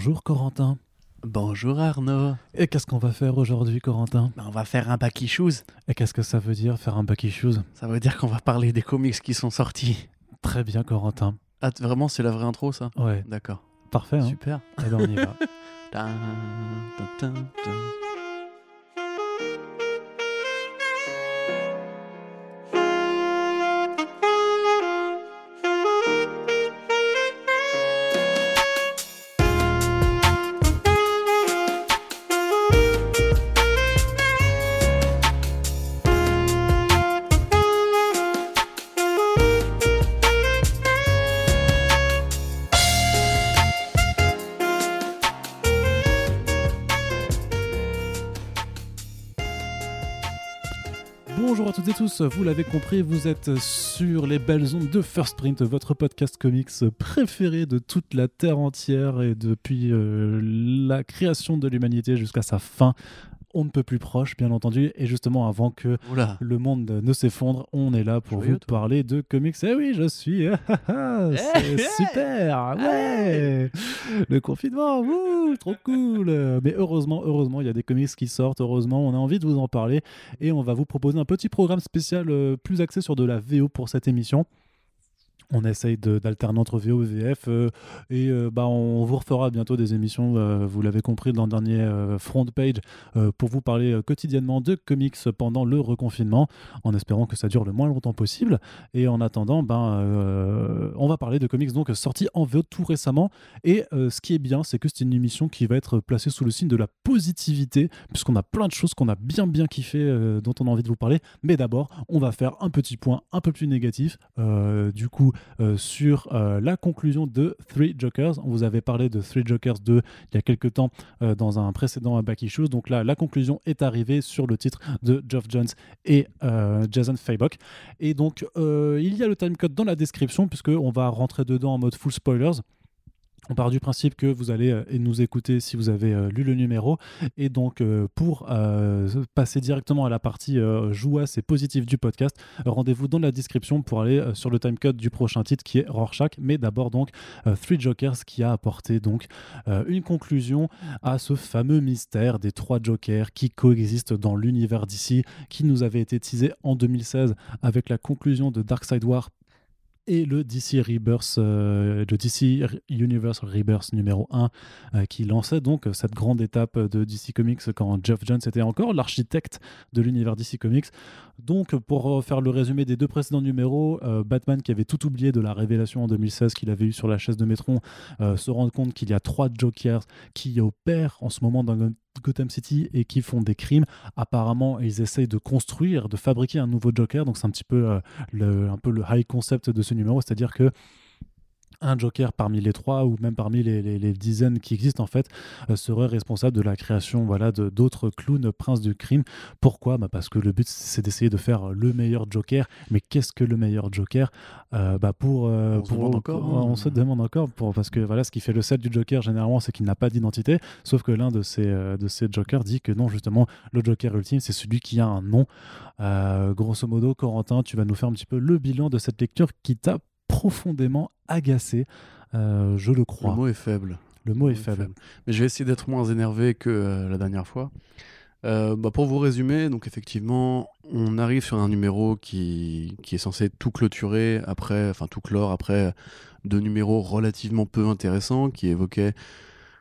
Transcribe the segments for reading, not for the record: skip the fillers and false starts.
Bonjour Corentin. Bonjour Arnaud. Et qu'est-ce qu'on va faire aujourd'hui Corentin? On va faire un back issues. Et qu'est-ce que ça veut dire faire un back issues? Ça veut dire qu'on va parler des comics qui sont sortis. Très bien Corentin. Ah vraiment c'est la vraie intro ça? Ouais. D'accord. Parfait. Hein. Super. Et ben on y va. Dun, dun, dun, dun. Tous, vous l'avez compris, vous êtes sur les belles ondes de First Print, votre podcast comics préféré de toute la Terre entière et depuis la création de l'humanité jusqu'à sa fin. On ne peut plus proche, bien entendu. Et justement, avant que Oula. Le monde ne s'effondre, on est là pour vous parler de comics. Eh oui, je suis... C'est super ouais. Le confinement, wouh, trop cool. Mais heureusement, il y a des comics qui sortent. Heureusement, on a envie de vous en parler. Et on va vous proposer un petit programme spécial plus axé sur de la VO pour cette émission. On essaye d'alterner entre VO et VF on vous refera bientôt des émissions, vous l'avez compris dans le dernier front page, pour vous parler quotidiennement de comics pendant le reconfinement, en espérant que ça dure le moins longtemps possible. Et en attendant, on va parler de comics donc sortis en VO tout récemment. Et ce qui est bien, c'est que c'est une émission qui va être placée sous le signe de la positivité, puisqu'on a plein de choses qu'on a bien kiffé, dont on a envie de vous parler. Mais d'abord, on va faire un petit point un peu plus négatif, du coup... sur la conclusion de Three Jokers. On vous avait parlé de Three Jokers 2 il y a quelques temps dans un précédent Back Issues. Donc là, la conclusion est arrivée sur le titre de Geoff Johns et Jason Fabok. Et donc, il y a le timecode dans la description puisqu'on va rentrer dedans en mode full spoilers. On part du principe que vous allez nous écouter si vous avez lu le numéro. Et donc, pour passer directement à la partie jouasse et positive du podcast, rendez-vous dans la description pour aller sur le timecode du prochain titre qui est Rorschach. Mais d'abord, donc, Three Jokers qui a apporté donc, une conclusion à ce fameux mystère des trois Jokers qui coexistent dans l'univers DC, qui nous avait été teasé en 2016 avec la conclusion de Darkseid War et le DC Rebirth, le DC Universe Rebirth numéro 1, qui lançait donc cette grande étape de DC Comics quand Geoff Johns était encore l'architecte de l'univers DC Comics. Donc, pour faire le résumé des deux précédents numéros, Batman, qui avait tout oublié de la révélation en 2016 qu'il avait eue sur la chaise de Métron, se rend compte qu'il y a trois Jokers qui opèrent en ce moment dans le Gotham City et qui font des crimes. Apparemment, ils essayent de fabriquer un nouveau Joker. Donc, c'est un petit peu le high concept de ce numéro, c'est-à-dire que un Joker parmi les trois ou même parmi les dizaines qui existent en fait serait responsable de la création d'autres clowns princes du crime. Pourquoi? Parce que le but c'est d'essayer de faire le meilleur Joker. Mais qu'est-ce que le meilleur Joker? On se demande encore parce que ce qui fait le sel du Joker généralement c'est qu'il n'a pas d'identité, sauf que l'un de ces Jokers dit que non, justement le Joker ultime c'est celui qui a un nom. Grosso modo Corentin, tu vas nous faire un petit peu le bilan de cette lecture qui t'a profondément agacé, je le crois. Le mot est faible. Mais je vais essayer d'être moins énervé que la dernière fois. Pour vous résumer, donc effectivement, on arrive sur un numéro qui est censé tout clore après deux numéros relativement peu intéressants qui évoquaient,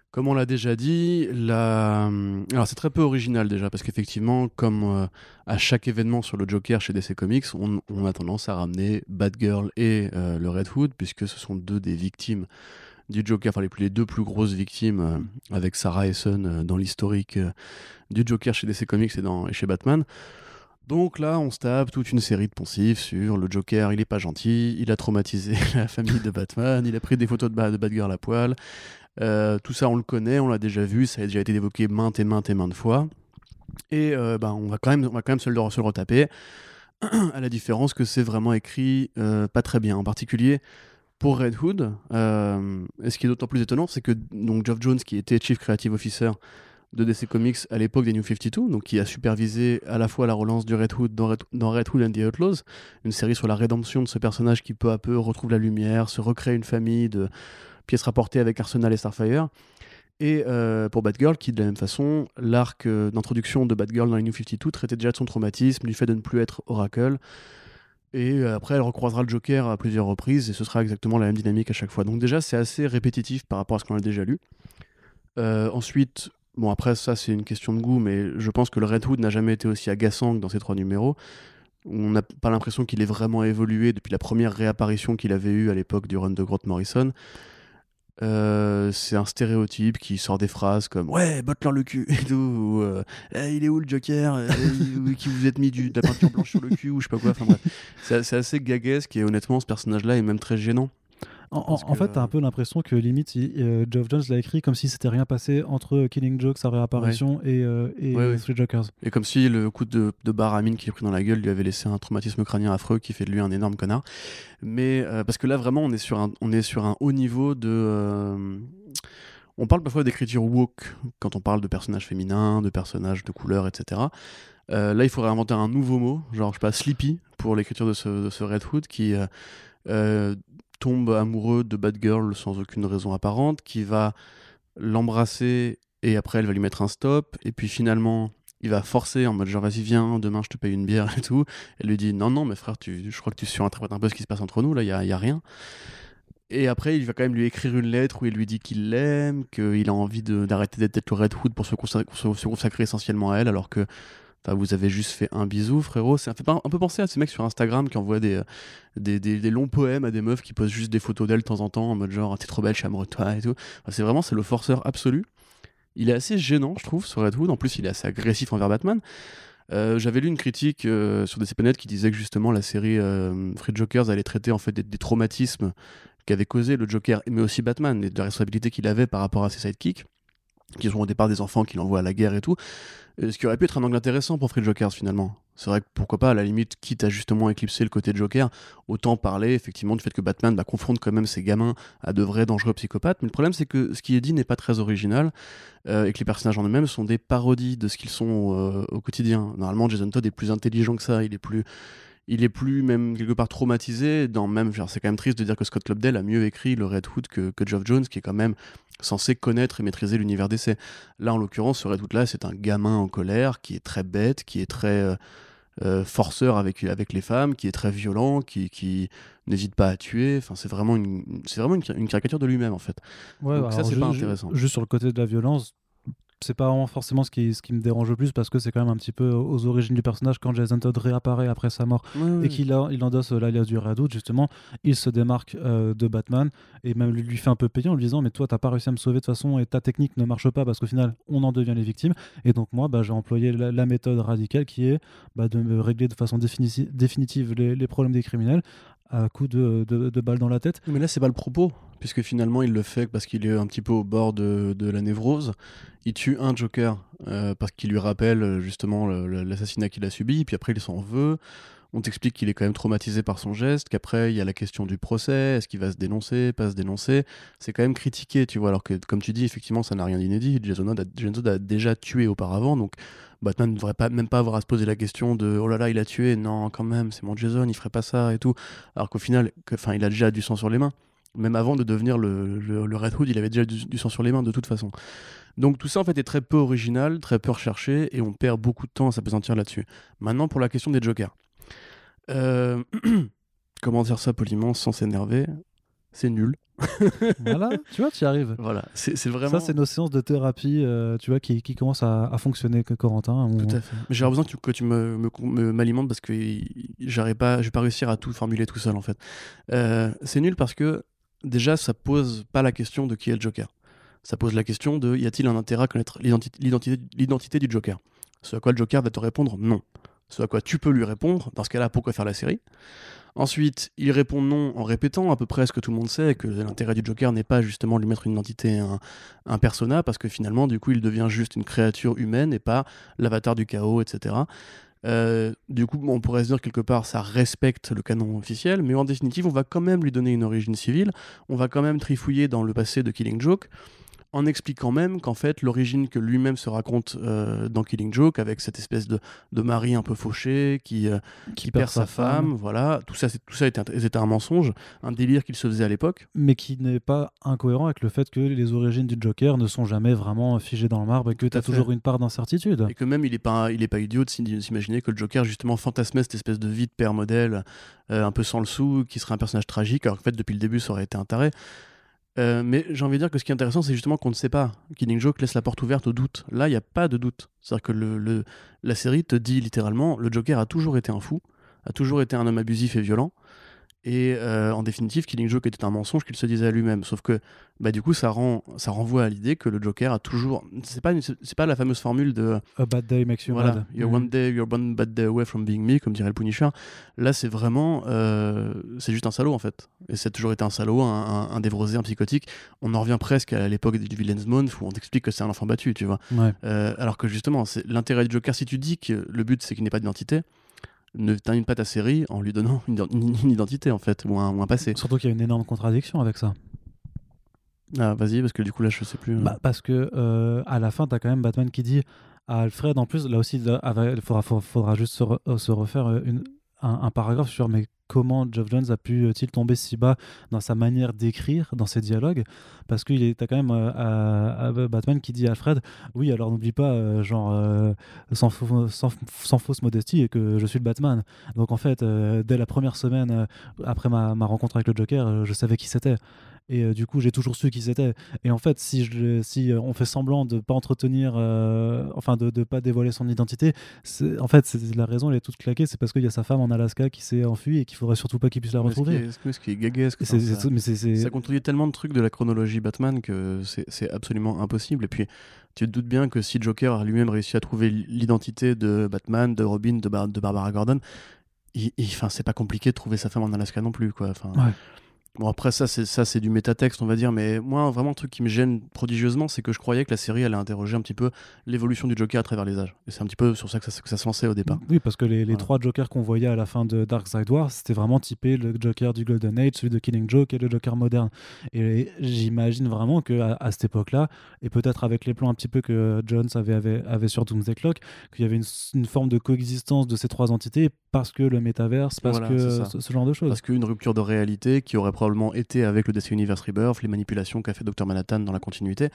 comme on l'a déjà dit, alors c'est très peu original déjà parce qu'effectivement, comme à chaque événement sur le Joker chez DC Comics, on a tendance à ramener Batgirl et le Red Hood puisque ce sont deux des victimes du Joker, enfin les deux plus grosses victimes avec Sarah et Son dans l'historique du Joker chez DC Comics et chez Batman. Donc là, on se tape toute une série de poncifs sur le Joker, il est pas gentil, il a traumatisé la famille de Batman, il a pris des photos de Batgirl à poil. Tout ça on le connaît, on l'a déjà vu, ça a déjà été évoqué maintes fois et on va quand même se le retaper à la différence que c'est vraiment écrit pas très bien, en particulier pour Red Hood. Et ce qui est d'autant plus étonnant c'est que donc, Geoff Johns qui était Chief Creative Officer de DC Comics à l'époque des New 52, donc qui a supervisé à la fois la relance du Red Hood dans Red Hood and the Outlaws, une série sur la rédemption de ce personnage qui peu à peu retrouve la lumière, se recrée une famille de pièces rapportées avec Arsenal et Starfire, Et pour Batgirl, qui de la même façon, l'arc d'introduction de Batgirl dans les New 52 traitait déjà de son traumatisme, du fait de ne plus être Oracle. Et après, elle recroisera le Joker à plusieurs reprises et ce sera exactement la même dynamique à chaque fois. Donc déjà, c'est assez répétitif par rapport à ce qu'on a déjà lu. Ensuite, bon après ça c'est une question de goût, mais je pense que le Red Hood n'a jamais été aussi agaçant que dans ces trois numéros. On n'a pas l'impression qu'il ait vraiment évolué depuis la première réapparition qu'il avait eue à l'époque du run de Grant Morrison. C'est un stéréotype qui sort des phrases comme « Ouais, botte-leur le cul » et tout, ou hey, « Il est où le Joker ?» qui vous êtes mis de la peinture blanche sur le cul ou je sais pas quoi. Enfin bref, c'est assez gaguesque et honnêtement ce personnage-là est même très gênant. En fait, t'as un peu l'impression que limite, Geoff Johns l'a écrit comme si c'était rien passé entre Killing Joke, sa réapparition, ouais. et Three Jokers. Et comme si le coup de barre à mine qu'il a pris dans la gueule lui avait laissé un traumatisme crânien affreux qui fait de lui un énorme connard. Mais parce que là, vraiment, on est sur un haut niveau de. On parle parfois d'écriture woke quand on parle de personnages féminins, de personnages de couleur, etc. Là, il faudrait inventer un nouveau mot, genre je sais pas, sleepy pour l'écriture de ce Red Hood qui. Tombe amoureux de Batgirl sans aucune raison apparente, qui va l'embrasser et après elle va lui mettre un stop et puis finalement il va forcer en mode genre vas-y viens demain je te paye une bière et tout, elle lui dit non mais frère je crois que tu surinterprètes un peu ce qui se passe entre nous là, il n'y a rien. Et après il va quand même lui écrire une lettre où il lui dit qu'il l'aime, qu'il a envie d'arrêter d'être le Red Hood pour se consacrer essentiellement à elle, alors que vous avez juste fait un bisou, frérot. Ça fait un peu penser à ces mecs sur Instagram qui envoient des longs poèmes à des meufs qui posent juste des photos d'elles de temps en temps en mode genre t'es trop belle, je suis amoureux de toi et tout. Enfin, c'est le forceur absolu. Il est assez gênant, je trouve, ce Red Hood. En plus, il est assez agressif envers Batman. J'avais lu une critique sur DCPnet qui disait que justement la série Three Jokers allait traiter en fait des traumatismes qu'avait causé le Joker, mais aussi Batman, et de la responsabilité qu'il avait par rapport à ses sidekicks, qui sont au départ des enfants qu'il envoie à la guerre et tout. Ce qui aurait pu être un angle intéressant pour Three Jokers finalement. C'est vrai que pourquoi pas, à la limite, quitte à justement éclipser le côté de Joker, autant parler effectivement du fait que Batman confronte quand même ses gamins à de vrais dangereux psychopathes. Mais le problème c'est que ce qui est dit n'est pas très original et que les personnages en eux-mêmes sont des parodies de ce qu'ils sont au quotidien. Normalement Jason Todd est plus intelligent que ça, il est plus même quelque part traumatisé, genre, c'est quand même triste de dire que Scott Lobdell a mieux écrit le Red Hood que Geoff Johns, qui est quand même censé connaître et maîtriser l'univers d'essai. Là, en l'occurrence, ce Red Hood-là, c'est un gamin en colère, qui est très bête, qui est très forceur avec les femmes, qui est très violent, qui n'hésite pas à tuer. Enfin, c'est vraiment une caricature de lui-même, en fait. Ouais, donc ça, c'est pas intéressant. Juste sur le côté de la violence, c'est pas vraiment forcément ce qui me dérange le plus, parce que c'est quand même un petit peu aux origines du personnage. Quand Jason Todd réapparaît après sa mort, oui. Et qu'il endosse l'alias du Red Hood, justement il se démarque de Batman et même lui fait un peu payer en lui disant mais toi t'as pas réussi à me sauver de toute façon et ta technique ne marche pas, parce qu'au final on en devient les victimes, et donc moi j'ai employé la méthode radicale qui est de me régler de façon définitive les problèmes des criminels à coups de balles dans la tête. Mais là c'est pas le propos, puisque finalement il le fait parce qu'il est un petit peu au bord de la névrose. Il tue un Joker parce qu'il lui rappelle justement l'assassinat qu'il a subi, puis après il s'en veut. On t'explique qu'il est quand même traumatisé par son geste, qu'après il y a la question du procès, est-ce qu'il va se dénoncer, pas se dénoncer. C'est quand même critiqué, tu vois, alors que comme tu dis, effectivement ça n'a rien d'inédit, Jason a déjà tué auparavant, donc Batman ne devrait même pas avoir à se poser la question de oh là là il a tué, non quand même c'est mon Jason, il ferait pas ça et tout, alors qu'au final il a déjà du sang sur les mains. Même avant de devenir le Red Hood, il avait déjà du sang sur les mains de toute façon. Donc tout ça en fait est très peu original, très peu recherché, et on perd beaucoup de temps à s'apesantir là-dessus. Maintenant pour la question des Jokers. Comment dire ça poliment sans s'énerver, c'est nul. Voilà, tu vois, tu y arrives. Voilà, c'est vraiment... Ça, c'est nos séances de thérapie tu vois, qui commencent à fonctionner, Corentin. Tout à fait. J'aurais besoin que tu m'alimentes parce que je vais pas réussir à tout formuler tout seul, en fait. C'est nul parce que, déjà, ça pose pas la question de qui est le Joker. Ça pose la question de y a-t-il un intérêt à connaître l'identité du Joker ? Ce à quoi le Joker va te répondre non. Ce à quoi tu peux lui répondre, dans ce cas-là, pourquoi faire la série ? Ensuite, il répond non en répétant à peu près ce que tout le monde sait, que l'intérêt du Joker n'est pas justement lui mettre une identité, un persona, parce que finalement, du coup, il devient juste une créature humaine et pas l'avatar du chaos, etc. Du coup, on pourrait se dire quelque part, ça respecte le canon officiel, mais en définitive, on va quand même lui donner une origine civile, on va quand même trifouiller dans le passé de Killing Joke, en expliquant même qu'en fait l'origine que lui-même se raconte dans Killing Joke, avec cette espèce de mari un peu fauché qui perd sa femme, voilà, tout ça était un mensonge, un délire qu'il se faisait à l'époque. Mais qui n'est pas incohérent avec le fait que les origines du Joker ne sont jamais vraiment figées dans le marbre et que tu as toujours une part d'incertitude. Et que même il n'est pas idiot de s'imaginer que le Joker justement fantasmait cette espèce de vie de père modèle, un peu sans le sou, qui serait un personnage tragique, alors qu'en fait depuis le début ça aurait été un taré. Mais j'ai envie de dire que ce qui est intéressant, c'est justement qu'on ne sait pas. Killing Joke laisse la porte ouverte au doute. Là, il n'y a pas de doute. C'est-à-dire que la série te dit littéralement, le Joker a toujours été un fou, a toujours été un homme abusif et violent, et en définitive, Killing Joke était un mensonge qu'il se disait à lui-même. Sauf que, bah, du coup, ça renvoie à l'idée que le Joker a toujours... C'est pas la fameuse formule de... A bad day makes you mad. You're one bad day away from being me, comme dirait le Punisher. Là, c'est vraiment... c'est juste un salaud, en fait. Et c'est toujours été un salaud, un dévrosé, un psychotique. On en revient presque à l'époque du Villain's Month, où on t'explique que c'est un enfant battu, tu vois. Ouais. Alors que, justement, c'est l'intérêt du Joker, si tu dis que le but, c'est qu'il n'ait pas d'identité, ne termine pas ta série en lui donnant une identité, en fait, ou un passé. Surtout qu'il y a une énorme contradiction avec ça. Ah, vas-y, parce que du coup, là, je sais plus... Bah, parce que à la fin, t'as quand même Batman qui dit à Alfred, en plus, là aussi, il faudra juste se refaire un paragraphe sur mais comment Geoff Johns a pu-t-il tomber si bas dans sa manière d'écrire, dans ses dialogues, parce que t'as quand même Batman qui dit à Alfred, oui, alors n'oublie pas, sans fausse modestie, et que je suis le Batman. Donc en fait, dès la première semaine après ma rencontre avec le Joker, je savais qui c'était. Et du coup, j'ai toujours su qui c'était. Et en fait, si on fait semblant de pas entretenir, de pas dévoiler son identité, la raison, elle est toute claquée. C'est parce qu'il y a sa femme en Alaska qui s'est enfuie et qu'il faudrait surtout pas qu'il puisse la retrouver. Ce qui est gaguesque. Ça contredit tellement de trucs de la chronologie Batman que c'est absolument impossible. Et puis, tu te doutes bien que si Joker a lui-même réussi à trouver l'identité de Batman, de Robin, de Barbara Gordon, c'est pas compliqué de trouver sa femme en Alaska non plus, quoi. Ouais. Bon, après ça c'est du métatexte, on va dire, mais moi vraiment un truc qui me gêne prodigieusement, c'est que je croyais que la série allait interroger un petit peu l'évolution du Joker à travers les âges, et c'est un petit peu sur ça que ça se lançait au départ. Oui, parce que les trois Jokers qu'on voyait à la fin de Darkseid War, c'était vraiment typé le Joker du Golden Age, celui de Killing Joke et le Joker moderne, et j'imagine vraiment qu'à cette époque-là, et peut-être avec les plans un petit peu que Jones avait sur Doomsday Clock, qu'il y avait une forme de coexistence de ces trois entités, parce que le métaverse, parce que ce genre de choses. Parce qu'une rupture de réalité qui aurait probablement été avec le DC Universe Rebirth, les manipulations qu'a fait Dr Manhattan dans la continuité.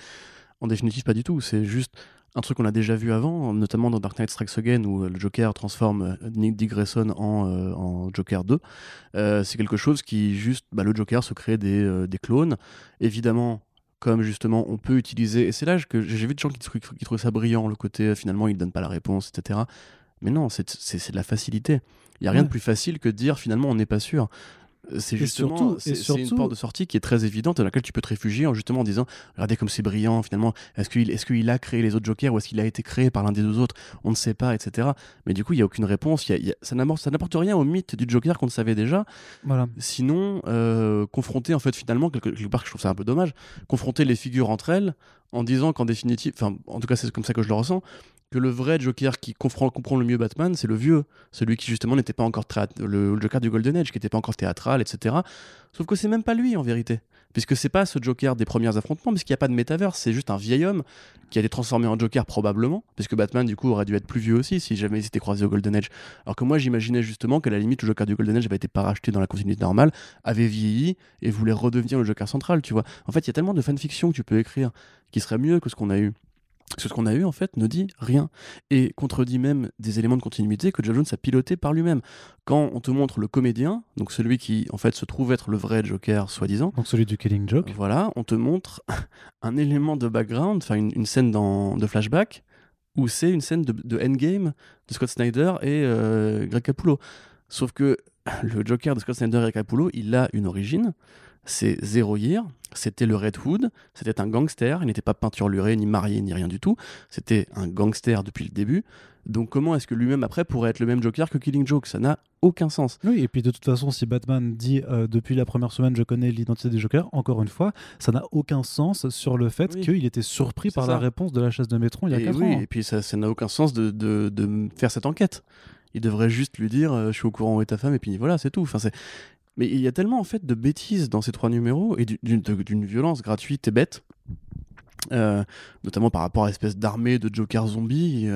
En définitive, pas du tout. C'est juste un truc qu'on a déjà vu avant, notamment dans Dark Knight Strikes Again, où le Joker transforme Nick D. Grayson en Joker 2. C'est quelque chose qui, juste, le Joker se crée des clones. Évidemment, comme justement on peut utiliser... Et c'est là que j'ai vu des gens qui trouvent ça brillant, le côté finalement il ne donne pas la réponse, etc. Mais non, c'est de la facilité. Il n'y a rien de plus facile que de dire finalement on n'est pas sûr. C'est justement c'est une porte de sortie qui est très évidente, dans laquelle tu peux te réfugier en disant regardez comme c'est brillant, finalement est-ce qu'il a créé les autres Jokers, ou est-ce qu'il a été créé par l'un des deux autres, on ne sait pas, etc. Mais du coup il n'y a aucune réponse, ça n'apporte rien au mythe du Joker qu'on savait déjà. Voilà. Sinon confronter en fait finalement quelque part, je trouve ça un peu dommage, confronter les figures entre elles en disant qu'en définitive, enfin en tout cas c'est comme ça que je le ressens, que le vrai Joker qui comprend le mieux Batman, c'est le vieux, celui qui justement n'était pas encore le Joker du Golden Age, qui n'était pas encore théâtral, etc. Sauf que c'est même pas lui en vérité, puisque c'est pas ce Joker des premiers affrontements, puisqu'il n'y a pas de métaverse, c'est juste un vieil homme qui a été transformé en Joker probablement, puisque Batman du coup aurait dû être plus vieux aussi si jamais ils s'étaient croisés au Golden Age. Alors que moi j'imaginais justement qu'à la limite le Joker du Golden Age avait été pas racheté dans la continuité normale, avait vieilli et voulait redevenir le Joker central, tu vois. En fait il y a tellement de fanfiction que tu peux écrire qui serait mieux que ce qu'on a eu. Parce que ce qu'on a eu, en fait, ne dit rien. Et contredit même des éléments de continuité que Geoff Johns a piloté par lui-même. Quand on te montre le comédien, donc celui qui, en fait, se trouve être le vrai Joker, soi-disant. Donc celui du Killing Joke. Voilà, on te montre un élément de background, enfin une scène de flashback, où c'est une scène de Endgame de Scott Snyder et Greg Capullo. Sauf que le Joker de Scott Snyder et Greg Capullo, il a une origine. C'est Zero Year, c'était le Red Hood, c'était un gangster, il n'était pas peinturluré, ni marié, ni rien du tout, c'était un gangster depuis le début, donc comment est-ce que lui-même après pourrait être le même Joker que Killing Joke? Ça n'a aucun sens. Oui, et puis de toute façon, si Batman dit depuis la première semaine je connais l'identité du Joker, encore une fois, ça n'a aucun sens sur le fait qu'il était surpris par la réponse de la chaise de Métron il y a 4 ans. Et puis ça n'a aucun sens de faire cette enquête. Il devrait juste lui dire je suis au courant où est ta femme, et puis voilà, c'est tout. Enfin, mais il y a tellement en fait de bêtises dans ces trois numéros et d'une violence gratuite et bête notamment par rapport à l'espèce d'armée de Joker zombies.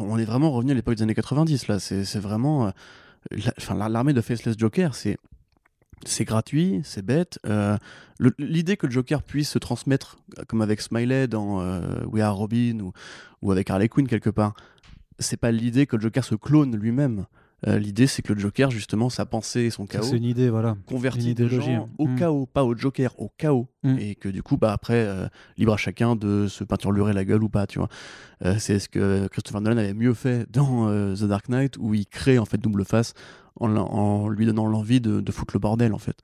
On est vraiment revenu à l'époque des années 90, là. C'est vraiment... l'armée de Faceless Joker, c'est gratuit, c'est bête. L'idée que le Joker puisse se transmettre, comme avec Smiley dans We Are Robin ou avec Harley Quinn quelque part, c'est pas l'idée que le Joker se clone lui-même. L'idée, c'est que le Joker, justement, sa pensée et son chaos, c'est une idée, voilà, convertit les gens au chaos, pas au Joker, au chaos, et que du coup, bah après, libre à chacun de se peinturlurer la gueule ou pas, tu vois. C'est ce que Christopher Nolan avait mieux fait dans The Dark Knight, où il crée en fait Double Face en lui donnant l'envie de foutre le bordel, en fait.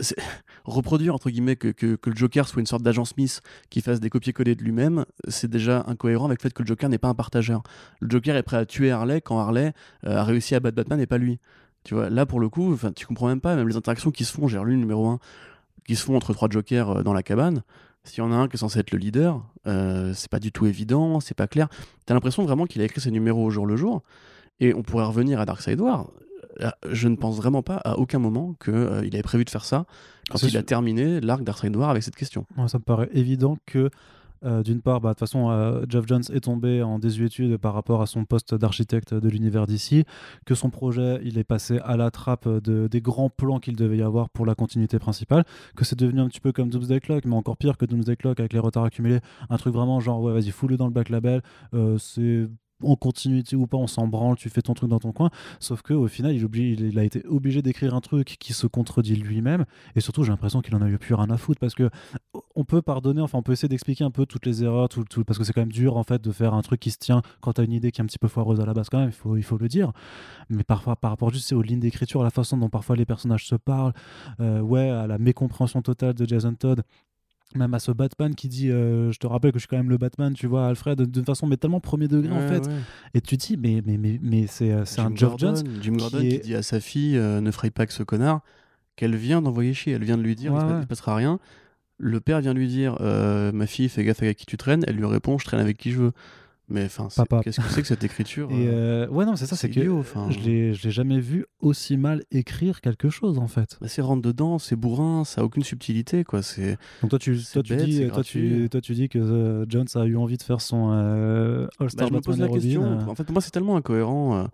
C'est... reproduire entre guillemets que le Joker soit une sorte d'agent Smith qui fasse des copier-coller de lui-même, c'est déjà incohérent avec le fait que le Joker n'est pas un partageur. Le Joker est prêt à tuer Harley quand Harley a réussi à battre Batman et pas lui, tu vois. Là pour le coup, tu comprends même pas, même les interactions qui se font, j'ai relu le numéro 1, qui se font entre trois Jokers dans la cabane. S'il y en a un qui est censé être le leader, c'est pas du tout évident, c'est pas clair. T'as l'impression vraiment qu'il a écrit ses numéros au jour le jour. Et on pourrait revenir à Darkseid War. Je ne pense vraiment pas à aucun moment qu'il avait prévu de faire ça quand a terminé l'arc Darkseid War avec cette question. Ouais, ça me paraît évident que d'une part, de toute façon, Geoff Johns est tombé en désuétude par rapport à son poste d'architecte de l'univers DC, que son projet, il est passé à la trappe des grands plans qu'il devait y avoir pour la continuité principale, que c'est devenu un petit peu comme Doomsday Clock, mais encore pire que Doomsday Clock avec les retards accumulés, un truc vraiment genre, ouais, vas-y, fous-le dans le Black Label, c'est... en continuité ou pas, on s'en branle, tu fais ton truc dans ton coin. Sauf qu'au final, il a été obligé d'écrire un truc qui se contredit lui-même. Et surtout, j'ai l'impression qu'il en a eu plus rien à foutre, parce que on peut pardonner, enfin, on peut essayer d'expliquer un peu toutes les erreurs, tout, parce que c'est quand même dur en fait de faire un truc qui se tient quand t'as une idée qui est un petit peu foireuse à la base, quand même, il faut le dire. Mais parfois, par rapport juste aux lignes d'écriture, à la façon dont parfois les personnages se parlent, à la mécompréhension totale de Jason Todd, même à ce Batman qui dit je te rappelle que je suis quand même le Batman, tu vois, Alfred, de façon mais tellement premier degré, en fait. Et tu te dis mais c'est un Geoff Johns, Jim Gordon qui dit à sa fille ne fraye pas que ce connard, qu'elle vient d'envoyer chier, elle vient de lui dire il se passera rien. Le père vient lui dire ma fille, fais gaffe avec qui tu traînes. Elle lui répond, je traîne avec qui je veux. Mais enfin, qu'est-ce que c'est que cette écriture? Et ouais, non, c'est idiot, que je l'ai jamais vu aussi mal écrire quelque chose, en fait. Bah, c'est rentre dedans, c'est bourrin, ça a aucune subtilité, quoi. C'est donc toi tu dis que Jones a eu envie de faire son All-Star Batman. Je me pose la question. En fait, pour moi, c'est tellement incohérent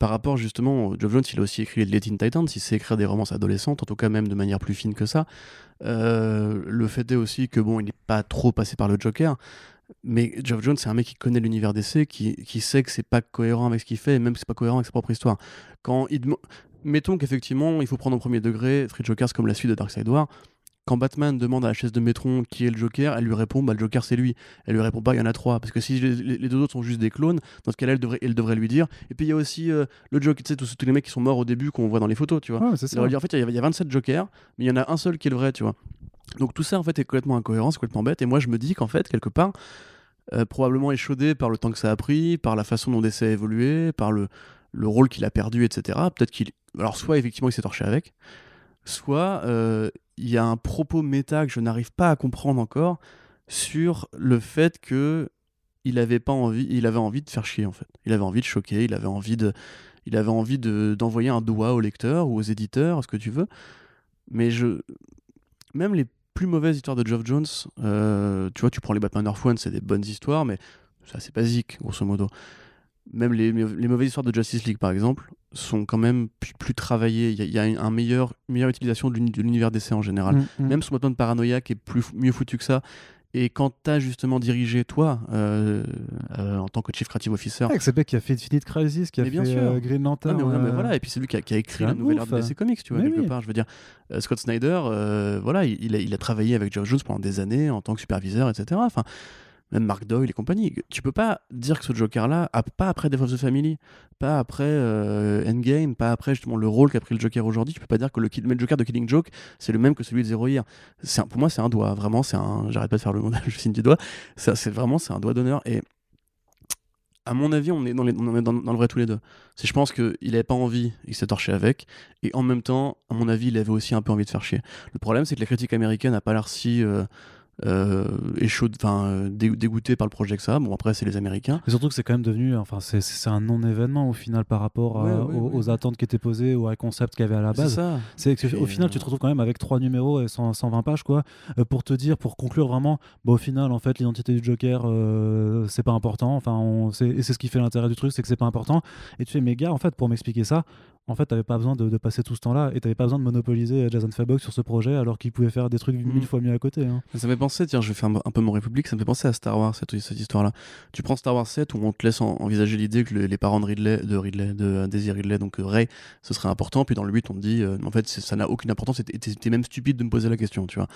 par rapport justement. Geoff Johns, il a aussi écrit les Teen Titans, il sait écrire des romances adolescentes, en tout cas même de manière plus fine que ça. Le fait est aussi que bon, il n'est pas trop passé par le Joker. Mais Geoff Johns, c'est un mec qui connaît l'univers DC, qui sait que c'est pas cohérent avec ce qu'il fait, et même que c'est pas cohérent avec sa propre histoire. Quand mettons qu'effectivement, il faut prendre au premier degré Three Jokers comme la suite de Darkseid War. Quand Batman demande à la chaise de Métron qui est le Joker, elle lui répond bah le Joker c'est lui. Elle lui répond pas il y en a trois, parce que si les deux autres sont juste des clones, dans ce cas-là elle devrait lui dire. Et puis il y a aussi le Joker, tu sais tous les mecs qui sont morts au début qu'on voit dans les photos, tu vois. Ouais, c'est ça. Alors, en fait il y a 27 Jokers, mais il y en a un seul qui est le vrai, tu vois. Donc tout ça en fait est complètement incohérent, c'est complètement bête, et moi je me dis qu'en fait quelque part probablement échaudé par le temps que ça a pris, par la façon dont DC a évolué, par le rôle qu'il a perdu, etc. Peut-être qu'il, alors soit effectivement il s'est torché avec, soit il y a un propos méta que je n'arrive pas à comprendre encore sur le fait que il avait envie de faire chier en fait, il avait envie de choquer, il avait envie de d'envoyer un doigt aux lecteurs ou aux éditeurs, ce que tu veux, mais même les plus mauvaises histoires de Geoff Johns, tu vois, tu prends les Batman Earth One, c'est des bonnes histoires, mais c'est assez basique, grosso modo. Même les mauvaises histoires de Justice League, par exemple, sont quand même plus travaillées. Il y a une meilleure utilisation de l'univers DC en général. Même son Batman Paranoia, qui est mieux foutu que ça. Et quand t'as justement dirigé, toi, en tant que Chief Creative Officer... Avec ce mec qui a fait Infinite Crisis, qui a fait Green Lantern... Mais voilà, et puis c'est lui qui a écrit la nouvelle ère de DC Comics, tu vois, part. Je veux dire, Scott Snyder, voilà, il a travaillé avec Geoff Johns pendant des années en tant que superviseur, etc. Enfin, même Mark Doyle et compagnie. Tu peux pas dire que ce Joker-là, pas après Death of the Family, pas après Endgame, pas après justement le rôle qu'a pris le Joker aujourd'hui, tu peux pas dire que le Joker de Killing Joke, c'est le même que celui de Zero Year. Pour moi, c'est un doigt. Vraiment, j'arrête pas de faire le montage, je signe du doigt. C'est un doigt d'honneur. Et à mon avis, on est dans le vrai tous les deux. Je pense qu'il n'avait pas envie, il s'est torché avec. Et en même temps, à mon avis, il avait aussi un peu envie de faire chier. Le problème, c'est que la critique américaine n'a pas l'air si... dégoûté par le projet que ça a. Bon, après, c'est les Américains. Et surtout que c'est quand même devenu, enfin, c'est un non-événement au final par rapport aux attentes qui étaient posées ou à concept qu'il y avait à la base. C'est ça. Au final, tu te retrouves quand même avec 3 numéros et 120 pages, quoi, pour conclure vraiment, bah, au final, en fait, l'identité du Joker, c'est pas important. Enfin, c'est ce qui fait l'intérêt du truc, c'est que c'est pas important. Et tu fais, mais gars, en fait, pour m'expliquer ça, en fait, t'avais pas besoin de passer tout ce temps-là et t'avais pas besoin de monopoliser Jason Fabok sur ce projet alors qu'il pouvait faire des trucs 1000 fois mieux à côté. Hein. Ça me fait penser, tiens, je vais faire un peu mon république, ça me fait penser à Star Wars, cette histoire-là. Tu prends Star Wars 7 où on te laisse envisager l'idée que les parents de Daisy Ridley, donc Rey, ce serait important, puis dans le 8, on te dit, en fait, ça n'a aucune importance, t'es même stupide de me poser la question, tu vois.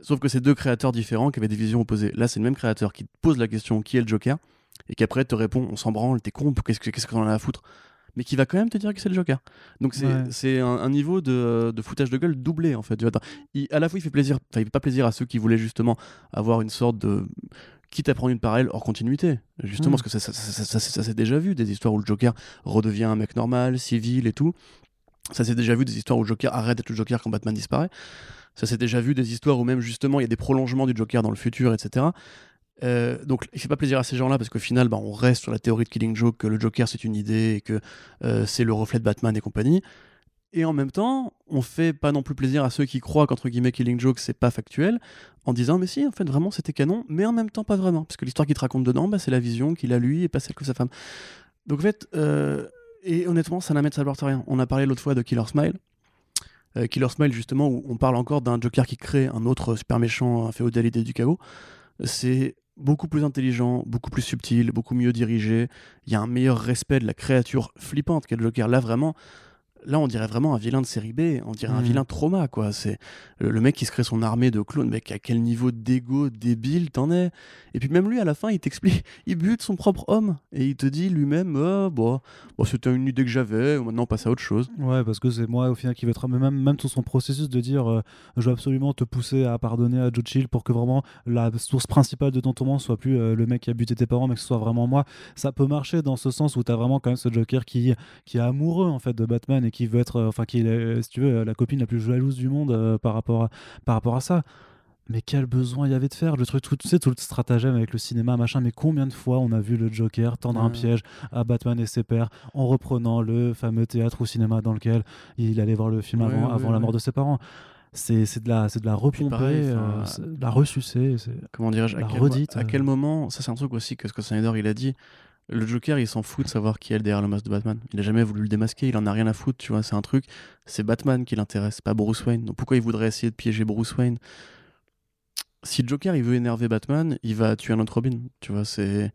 Sauf que c'est deux créateurs différents qui avaient des visions opposées. Là, c'est le même créateur qui te pose la question, qui est le Joker, et qui après te répond, on s'en branle, t'es con, qu'est-ce qu'on en a à foutre, mais qui va quand même te dire que c'est le Joker. Donc c'est un niveau de foutage de gueule doublé, en fait. À la fois, il fait plaisir, enfin, il fait pas plaisir à ceux qui voulaient justement avoir une sorte de... quitte à prendre une parallèle hors continuité, justement, parce que ça s'est déjà vu, des histoires où le Joker redevient un mec normal, civil et tout. Ça s'est déjà vu, des histoires où le Joker arrête d'être le Joker quand Batman disparaît. Ça s'est déjà vu, des histoires où même, justement, il y a des prolongements du Joker dans le futur, etc. Donc il fait pas plaisir à ces gens-là parce qu'au final, bah, on reste sur la théorie de Killing Joke, que le Joker c'est une idée et que c'est le reflet de Batman et compagnie. Et en même temps, on fait pas non plus plaisir à ceux qui croient qu'entre guillemets Killing Joke c'est pas factuel, en disant mais si, en fait vraiment c'était canon, mais en même temps pas vraiment, parce que l'histoire qu'il te raconte dedans, bah, c'est la vision qu'il a lui et pas celle que sa femme. Donc en fait, et honnêtement, ça n'amène à rien. On a parlé l'autre fois de Killer Smile. Killer Smile, justement, où on parle encore d'un Joker qui crée un autre super méchant, un féodalité du chaos. C'est beaucoup plus intelligent, beaucoup plus subtil, beaucoup mieux dirigé. Il y a un meilleur respect de la créature flippante qu'est le Joker. Là, vraiment, on dirait vraiment un vilain de série B. On dirait un vilain trauma, quoi. C'est le mec qui se crée son armée de clones. Mec, à quel niveau d'ego débile t'en es? Et puis même lui, à la fin, il t'explique, il bute son propre homme. Et il te dit lui-même, c'était une idée que j'avais, maintenant on passe à autre chose. Ouais, parce que c'est moi, au final, qui vais être... Même tout son processus de dire, je vais absolument te pousser à pardonner à Joe Chill pour que vraiment la source principale de ton tourment soit plus le mec qui a buté tes parents, mais que ce soit vraiment moi. Ça peut marcher dans ce sens où t'as vraiment quand même ce Joker qui est amoureux, en fait, de Batman et qui veut être, si tu veux, la copine la plus jalouse du monde par rapport à ça. Mais quel besoin il y avait de faire le truc, tout le stratagème avec le cinéma, machin. Mais combien de fois on a vu le Joker tendre un piège à Batman et ses pairs en reprenant le fameux théâtre ou cinéma dans lequel il allait voir le film avant la mort de ses parents. C'est de la repompée, de la ressucée. Comment dirais-je, à quel moment, ça c'est un truc aussi que Scott Snyder il a dit. Le Joker, il s'en fout de savoir qui est derrière le masque de Batman. Il a jamais voulu le démasquer, il en a rien à foutre, tu vois. C'est un truc, c'est Batman qui l'intéresse, pas Bruce Wayne. Donc pourquoi il voudrait essayer de piéger Bruce Wayne ? Si le Joker, il veut énerver Batman, il va tuer un autre Robin, tu vois. C'est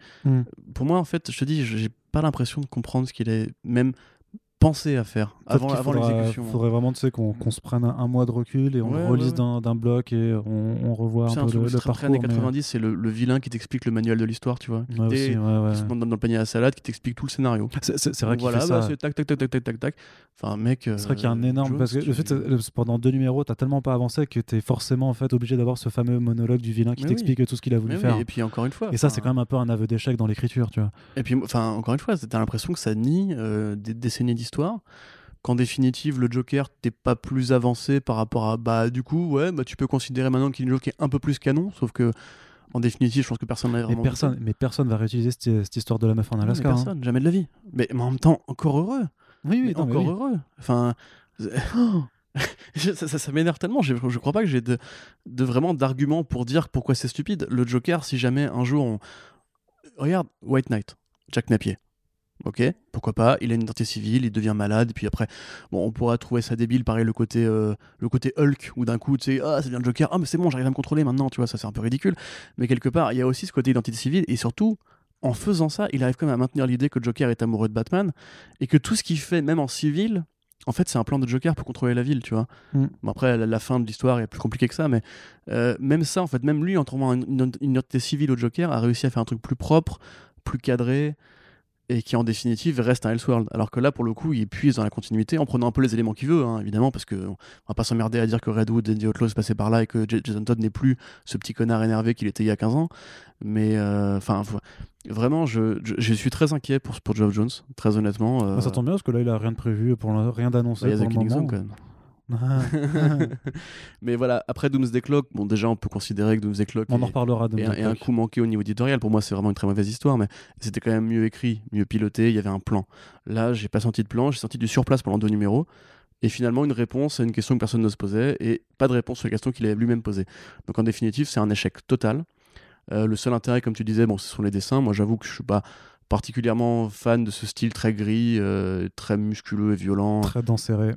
pour moi, en fait, je te dis, j'ai pas l'impression de comprendre ce qu'il est même pensé à faire avant l'exécution. Il faudrait vraiment, qu'on se prenne un mois de recul et on relise d'un bloc et on revoit un peu le parcours. Années 90, mais... c'est le vilain qui t'explique le manuel de l'histoire, tu vois. Qui se monte dans le panier à la salade, qui t'explique tout le scénario. C'est vrai qu'il fait ça. C'est tac. Enfin, mec. C'est vrai qu'il y a un énorme. Parce que le fait, pendant 2 numéros, t'as tellement pas avancé que t'es forcément en fait obligé d'avoir ce fameux monologue du vilain qui t'explique tout ce qu'il a voulu faire. Et puis encore une fois. Et ça, c'est quand même un peu un aveu d'échec dans l'écriture, tu vois. Et puis, enfin, encore une fois, t'as l'impression que ça nie des décennies d'histoire. Qu'en définitive le Joker t'es pas plus avancé par rapport à tu peux considérer maintenant qu'il est un peu plus canon, sauf que en définitive je pense que personne n'a vraiment personne va réutiliser cette histoire de la meuf en Alaska, jamais de la vie, mais en même temps encore heureux, heureux, enfin ça m'énerve tellement, je crois pas que j'ai de vraiment d'arguments pour dire pourquoi c'est stupide le Joker. Si jamais un jour regarde White Knight, Jack Napier. Ok, pourquoi pas, il a une identité civile, il devient malade, et puis après, on pourra trouver ça débile, pareil, le côté Hulk, où d'un coup, tu sais, c'est bien le Joker, mais c'est bon, j'arrive à me contrôler maintenant, tu vois, ça c'est un peu ridicule, mais quelque part, il y a aussi ce côté identité civile, et surtout, en faisant ça, il arrive quand même à maintenir l'idée que Joker est amoureux de Batman, et que tout ce qu'il fait, même en civil, en fait, c'est un plan de Joker pour contrôler la ville, tu vois. Bon, après, la fin de l'histoire est plus compliquée que ça, mais même ça, en fait, même lui, en trouvant une identité civile au Joker, a réussi à faire un truc plus propre, plus cadré, et qui en définitive reste un Elseworld, alors que là pour le coup il puise dans la continuité en prenant un peu les éléments qu'il veut, évidemment, parce qu'on va pas s'emmerder à dire que Red Hood et The Outlaws passaient par là et que Jason Todd n'est plus ce petit connard énervé qu'il était il y a 15 ans, mais vraiment je suis très inquiet pour Geoff Johns, très honnêtement. Ça tombe bien parce que là il a rien de prévu, rien d'annoncé pour le moment. Mais voilà, après Doomsday Clock, bon, déjà on peut considérer que Doomsday Clock on en reparlera, et un coup manqué au niveau éditorial. Pour moi, c'est vraiment une très mauvaise histoire, mais c'était quand même mieux écrit, mieux piloté, il y avait un plan. Là, j'ai pas senti de plan, j'ai senti du surplace pendant 2 numéros. Et finalement, une réponse à une question que personne ne se posait, et pas de réponse sur la question qu'il avait lui-même posée. Donc en définitive, c'est un échec total. Le seul intérêt, comme tu disais, bon, ce sont les dessins. Moi, j'avoue que je suis pas particulièrement fan de ce style très gris, très musculeux et violent. Très dense serré.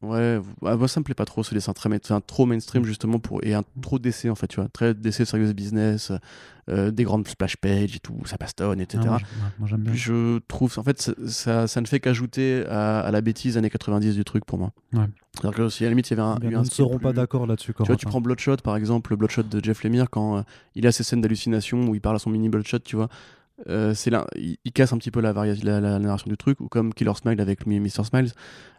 Ouais, moi, ça me plaît pas trop, ce dessin très trop mainstream, justement, et trop DC, en fait, tu vois. Très DC, Serious Business, des grandes splash pages et tout, ça bastonne, etc. Ah, moi, j'aime bien. Je trouve, en fait, ça ne fait qu'ajouter à la bêtise années 90 du truc pour moi. Ouais. C'est-à-dire que si à la limite il y avait un. Ils ne seront pas d'accord là-dessus. Tu vois, tu prends Bloodshot, par exemple, le Bloodshot de Jeff Lemire, quand il a ses scènes d'hallucination où il parle à son mini Bloodshot, tu vois. C'est là, il casse un petit peu la narration du truc, ou comme Killer Smile avec Mr. Smiles.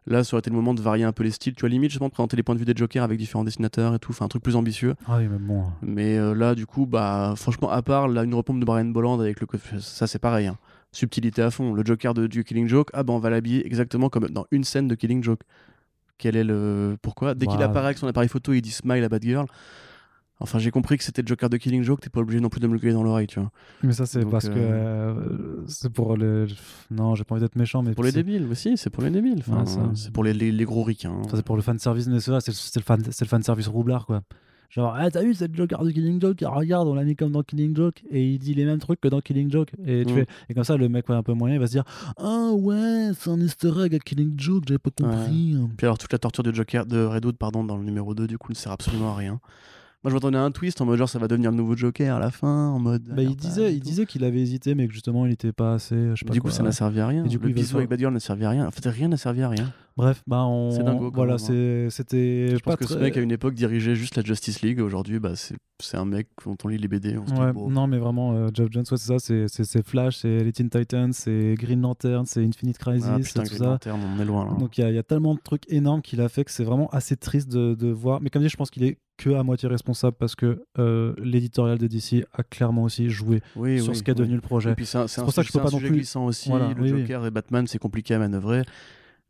Là, ça aurait été le moment de varier un peu les styles. Tu vois, limite, je pense, présenter les points de vue des Jokers avec différents dessinateurs et tout, enfin un truc plus ambitieux. Ah oui, mais bon. Mais là, du coup, bah, franchement, à part là, une repompe de Brian Bolland avec le. Ça, c'est pareil. Hein. Subtilité à fond. Le Joker du Killing Joke, ah bah, on va l'habiller exactement comme dans une scène de Killing Joke. Quel est le. Pourquoi ? Dès qu'il apparaît avec son appareil photo, il dit Smile à Batgirl. Enfin, j'ai compris que c'était le Joker de Killing Joke, t'es pas obligé non plus de me le coller dans l'oreille, tu vois. Mais ça, c'est donc, parce que c'est pour les. Non, j'ai pas envie d'être méchant, mais. Pour les débiles aussi, c'est pour les débiles. Enfin, ouais, c'est pour les gros ricains. Hein. Enfin, c'est pour le fanservice, mais ça, c'est le fanservice roublard, quoi. Genre, ah, t'as vu, c'est le Joker de Killing Joke, regarde, on l'a mis comme dans Killing Joke, et il dit les mêmes trucs que dans Killing Joke. Et, et comme ça, le mec ouais, un peu moyen, il va se dire, ah oh, ouais, c'est un easter egg à Killing Joke, j'avais pas compris. Ouais. Puis alors, toute la torture de Joker, de Red Hood, pardon, dans le numéro 2, du coup, ne sert absolument à rien. Moi, je m'attendais à un twist en mode genre ça va devenir le nouveau Joker à la fin, en mode. Bah, il disait qu'il avait hésité, mais que justement il était pas assez. Je sais pas du coup, ça n'a servi à rien. Et du coup, le bisou avec Batgirl n'a servi à rien. En fait, rien n'a servi à rien. Bref, bah on. C'est dingo. Voilà, c'était. Je pense que ce mec à une époque dirigeait juste la Justice League. Aujourd'hui, bah c'est un mec dont on lit les BD. On se dit, bon, non, mais vraiment, Geoff Johns, ouais, c'est ça, c'est Flash, c'est les Teen Titans, c'est Green Lantern, c'est Infinite Crisis, c'est tout ça. Lantern, on est loin là. Donc il y a tellement de trucs énormes qu'il a fait que c'est vraiment assez triste de voir. Mais comme dit, je pense qu'il est que à moitié responsable parce que l'éditorial de DC a clairement aussi joué sur ce qu'est devenu le projet. Et puis c'est pour ça que je peux pas non plus. Glissant aussi. Voilà, le Joker et Batman, c'est compliqué à manœuvrer.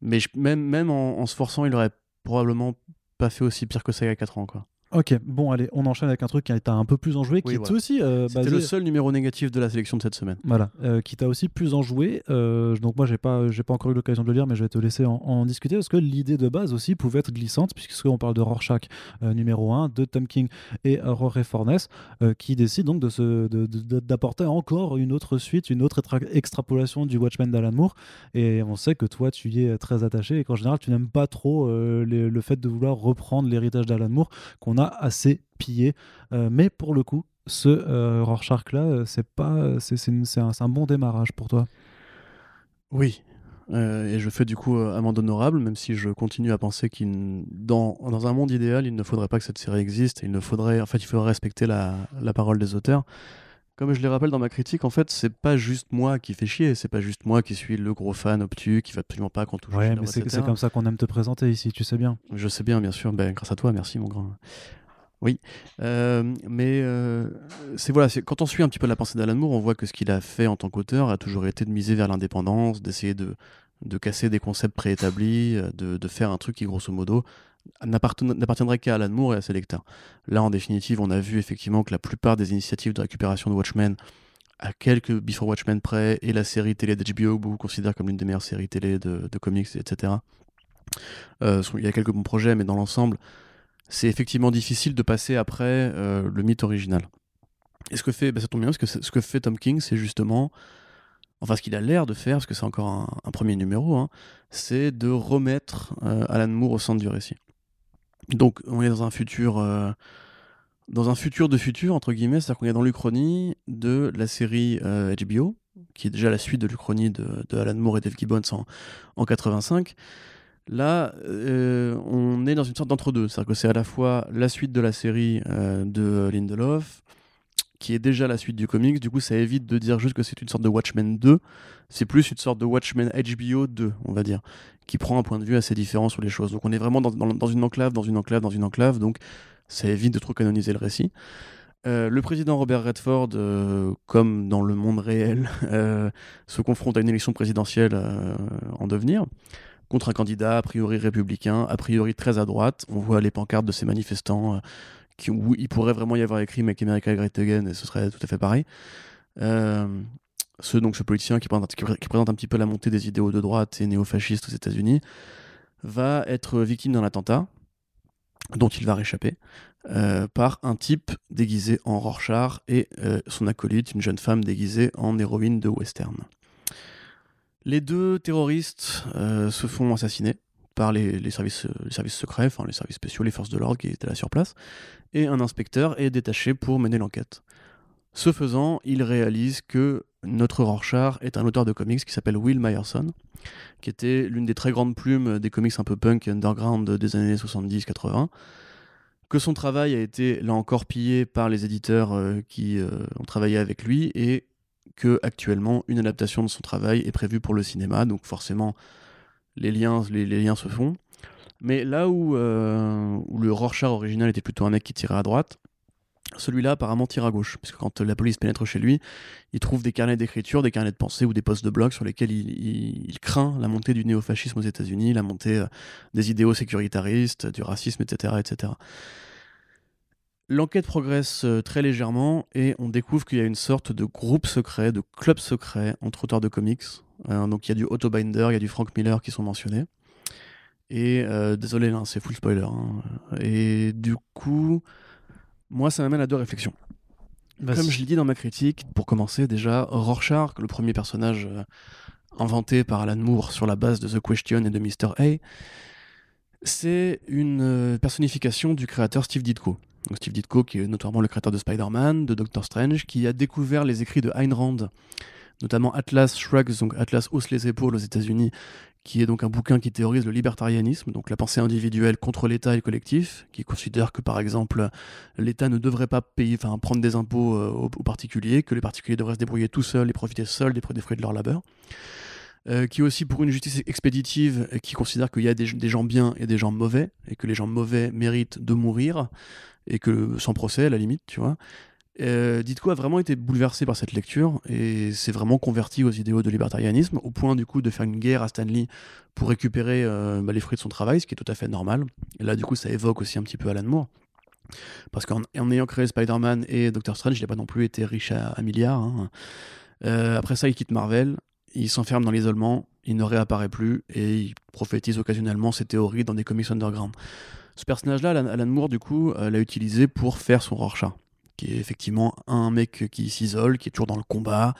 Mais même en se forçant, il aurait probablement pas fait aussi pire que ça il y a 4 ans, quoi. Ok, bon, allez, on enchaîne avec un truc qui t'a un peu plus enjoué, qui t'a aussi basé. C'était le seul numéro négatif de la sélection de cette semaine. Voilà, qui t'a aussi plus enjoué. Donc moi, j'ai pas encore eu l'occasion de le lire, mais je vais te laisser en discuter parce que l'idée de base aussi pouvait être glissante, puisqu'on parle de Rorschach numéro 1, de Tom King et Rory Fornes, qui décident donc d'apporter encore une autre suite, une autre extrapolation du Watchmen d'Alan Moore. Et on sait que toi, tu y es très attaché et qu'en général, tu n'aimes pas trop le fait de vouloir reprendre l'héritage d'Alan Moore qu'on a assez pillé, mais pour le coup ce Rorschach là c'est un bon démarrage pour toi. Oui, et je fais du coup amende honorable, même si je continue à penser dans un monde idéal il ne faudrait pas que cette série existe, et il faudrait respecter la parole des auteurs. Comme je les rappelle dans ma critique, en fait, c'est pas juste moi qui fais chier, c'est pas juste moi qui suis le gros fan obtus, qui va absolument pas qu'on touche. Ouais, mais c'est comme ça qu'on aime te présenter ici, tu sais bien. Je sais bien, sûr. Ben, grâce à toi, merci mon grand. Oui, mais quand on suit un petit peu la pensée d'Alan Moore, on voit que ce qu'il a fait en tant qu'auteur a toujours été de miser vers l'indépendance, d'essayer de casser des concepts préétablis, de faire un truc qui, grosso modo, n'appartiendrait qu'à Alan Moore et à ses lecteurs. Là, en définitive, on a vu effectivement que la plupart des initiatives de récupération de Watchmen, à quelques Before Watchmen près, et la série télé d'HBO, que vous considérez comme l'une des meilleures séries télé de comics, etc. Il y a quelques bons projets, mais dans l'ensemble, c'est effectivement difficile de passer après le mythe original. Et ce que fait, ça tombe bien, parce que ce que fait Tom King, c'est justement... Enfin, ce qu'il a l'air de faire, parce que c'est encore un premier numéro, c'est de remettre Alan Moore au centre du récit. Donc on est dans un futur de futur, entre guillemets, c'est-à-dire qu'on est dans l'Uchronie de la série HBO, qui est déjà la suite de l'Uchronie de Alan Moore et Dave Gibbons en 85. Là, on est dans une sorte d'entre-deux, c'est-à-dire que c'est à la fois la suite de la série de Lindelof, qui est déjà la suite du comics, du coup ça évite de dire juste que c'est une sorte de Watchmen 2, c'est plus une sorte de Watchmen HBO 2, on va dire, qui prend un point de vue assez différent sur les choses. Donc on est vraiment dans une enclave, donc ça évite de trop canoniser le récit. Le président Robert Redford, comme dans le monde réel, se confronte à une élection présidentielle en devenir, contre un candidat a priori républicain, a priori très à droite. On voit les pancartes de ces manifestants où il pourrait vraiment y avoir écrit Make America Great Again et ce serait tout à fait pareil. Ce politicien qui présente un petit peu la montée des idéaux de droite et néo-fascistes aux États-Unis va être victime d'un attentat dont il va réchapper par un type déguisé en Rorschach et son acolyte, une jeune femme déguisée en héroïne de western. Les deux terroristes se font assassiner par les services secrets, enfin les services spéciaux, les forces de l'ordre qui étaient là sur place, et un inspecteur est détaché pour mener l'enquête. Ce faisant, il réalise que notre Rorschach est un auteur de comics qui s'appelle Will Myerson, qui était l'une des très grandes plumes des comics un peu punk underground des années 70-80, que son travail a été là encore pillé par les éditeurs qui ont travaillé avec lui, et que actuellement une adaptation de son travail est prévue pour le cinéma, donc forcément les liens se font. Mais là où le Rorschach original était plutôt un mec qui tirait à droite, celui-là apparemment tire à gauche, puisque quand la police pénètre chez lui, il trouve des carnets d'écriture, des carnets de pensée ou des postes de blog sur lesquels il craint la montée du néofascisme aux États-Unis, la montée des idéaux sécuritaristes, du racisme, etc., etc. L'enquête progresse très légèrement et on découvre qu'il y a une sorte de groupe secret, de club secret entre auteurs de comics. Donc il y a du Otto Binder, il y a du Frank Miller qui sont mentionnés. Et désolé, là, c'est full spoiler. Et du coup... Moi, ça m'amène à deux réflexions. Vas-y. Comme je l'ai dit dans ma critique, pour commencer déjà, Rorschach, le premier personnage inventé par Alan Moore sur la base de The Question et de Mr. Hay, c'est une personnification du créateur Steve Ditko. Donc Steve Ditko, qui est notoirement le créateur de Spider-Man, de Doctor Strange, qui a découvert les écrits de Ayn Rand, notamment Atlas Shrugged, donc Atlas hausse les épaules aux États-Unis, qui est donc un bouquin qui théorise le libertarianisme, donc la pensée individuelle contre l'État et le collectif, qui considère que par exemple l'État ne devrait pas prendre des impôts aux particuliers, que les particuliers devraient se débrouiller tout seuls et profiter seuls des fruits de leur labeur, qui est aussi pour une justice expéditive, qui considère qu'il y a des gens bien et des gens mauvais, et que les gens mauvais méritent de mourir, et que sans procès à la limite, tu vois. Ditko a vraiment été bouleversé par cette lecture et s'est vraiment converti aux idéaux de libertarianisme, au point du coup de faire une guerre à Stan Lee pour récupérer les fruits de son travail, ce qui est tout à fait normal. Et là du coup ça évoque aussi un petit peu Alan Moore, parce qu'en ayant créé Spider-Man et Doctor Strange, il n'a pas non plus été riche à milliards, hein. Après ça il quitte Marvel, il s'enferme dans l'isolement, il ne réapparaît plus et il prophétise occasionnellement ses théories dans des comics underground. Ce personnage là, Alan Moore du coup l'a utilisé pour faire son Rorschach, qui est effectivement un mec qui s'isole, qui est toujours dans le combat,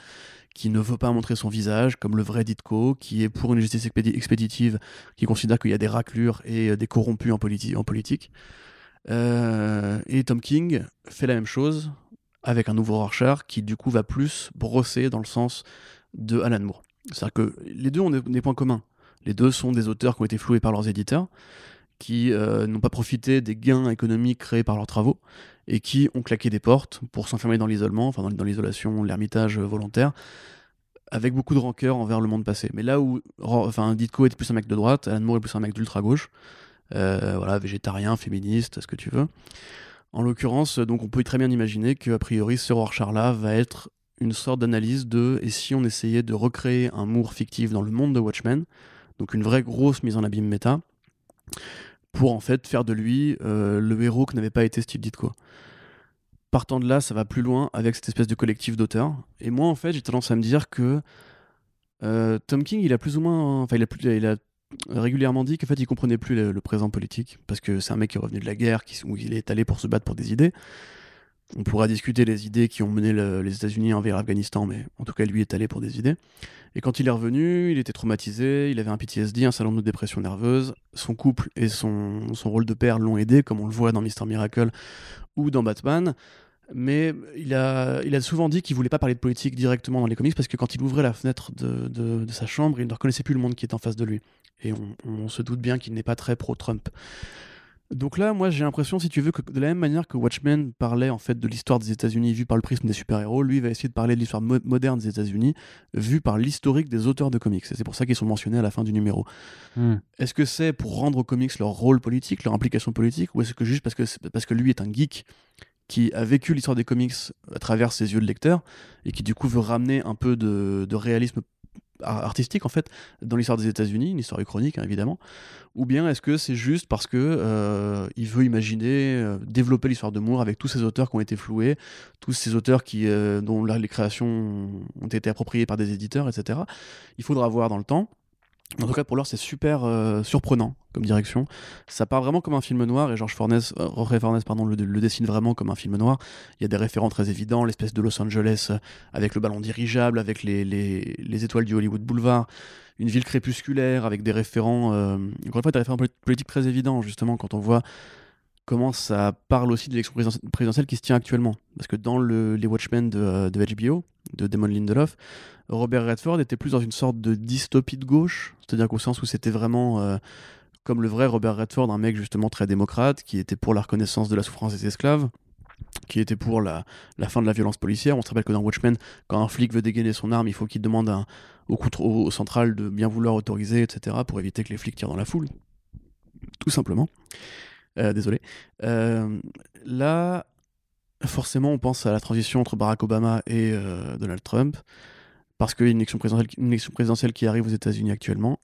qui ne veut pas montrer son visage, comme le vrai Ditko, qui est pour une justice expéditive, qui considère qu'il y a des raclures et des corrompus en politique. Et Tom King fait la même chose avec un nouveau Rorschach, qui du coup va plus brosser dans le sens de Alan Moore. C'est-à-dire que les deux ont des points communs. Les deux sont des auteurs qui ont été floués par leurs éditeurs, qui n'ont pas profité des gains économiques créés par leurs travaux, et qui ont claqué des portes pour s'enfermer dans l'isolement, enfin dans l'isolation, l'ermitage volontaire, avec beaucoup de rancœur envers le monde passé. Mais là où Ditko était plus un mec de droite, Alan Moore est plus un mec d'ultra-gauche, végétarien, féministe, ce que tu veux. En l'occurrence, donc on peut très bien imaginer qu'a priori ce Rorschach-là va être une sorte d'analyse de « et si on essayait de recréer un Moore fictif dans le monde de Watchmen », donc une vraie grosse mise en abîme méta, pour en fait faire de lui le héros que n'avait pas été Steve Ditko. Partant de là, ça va plus loin avec cette espèce de collectif d'auteurs. Et moi, en fait, j'ai tendance à me dire que Tom King, il a plus ou moins, il a régulièrement dit qu'en fait, il comprenait plus le présent politique, parce que c'est un mec qui est revenu de la guerre, où il est allé pour se battre pour des idées. On pourra discuter des idées qui ont mené les États-Unis envers l'Afghanistan, mais en tout cas, lui est allé pour des idées. Et quand il est revenu, il était traumatisé, il avait un PTSD, un syndrome de dépression nerveuse. Son couple et son rôle de père l'ont aidé, comme on le voit dans Mr. Miracle ou dans Batman. Mais il a souvent dit qu'il voulait pas parler de politique directement dans les comics, parce que quand il ouvrait la fenêtre de sa chambre, il ne reconnaissait plus le monde qui était en face de lui. Et on se doute bien qu'il n'est pas très pro-Trump. Donc là, moi, j'ai l'impression, si tu veux, que de la même manière que Watchmen parlait en fait de l'histoire des États-Unis vue par le prisme des super-héros, lui va essayer de parler de l'histoire moderne des États-Unis vue par l'historique des auteurs de comics. Et c'est pour ça qu'ils sont mentionnés à la fin du numéro. Est-ce que c'est pour rendre aux comics leur rôle politique, leur implication politique, ou est-ce que juste parce que lui est un geek qui a vécu l'histoire des comics à travers ses yeux de lecteur et qui du coup veut ramener un peu de réalisme artistique en fait dans l'histoire des États-Unis, une histoire chronique hein, évidemment, ou bien est-ce que c'est juste parce que il veut imaginer développer l'histoire de Moore avec tous ces auteurs qui ont été floués, tous ces auteurs qui dont là, les créations ont été appropriées par des éditeurs, etc. Il faudra voir dans le temps. En tout cas, pour l'heure, c'est super surprenant comme direction. Ça part vraiment comme un film noir, et George Forness le dessine vraiment comme un film noir. Il y a des référents très évidents, l'espèce de Los Angeles avec le ballon dirigeable, avec les étoiles du Hollywood Boulevard, une ville crépusculaire avec des référents... encore une fois, des référents politiques très évidents, justement, quand on voit comment ça parle aussi de l'élection présidentielle qui se tient actuellement. Parce que dans les Watchmen de HBO, de Damon Lindelof, Robert Redford était plus dans une sorte de dystopie de gauche, c'est-à-dire qu'au sens où c'était vraiment, comme le vrai Robert Redford, un mec justement très démocrate, qui était pour la reconnaissance de la souffrance des esclaves, qui était pour la fin de la violence policière. On se rappelle que dans Watchmen, quand un flic veut dégainer son arme, il faut qu'il demande au central de bien vouloir autoriser, etc., pour éviter que les flics tirent dans la foule. Tout simplement. Désolé. Là, forcément, on pense à la transition entre Barack Obama et Donald Trump, parce qu'il y a une élection présidentielle qui arrive aux États-Unis actuellement,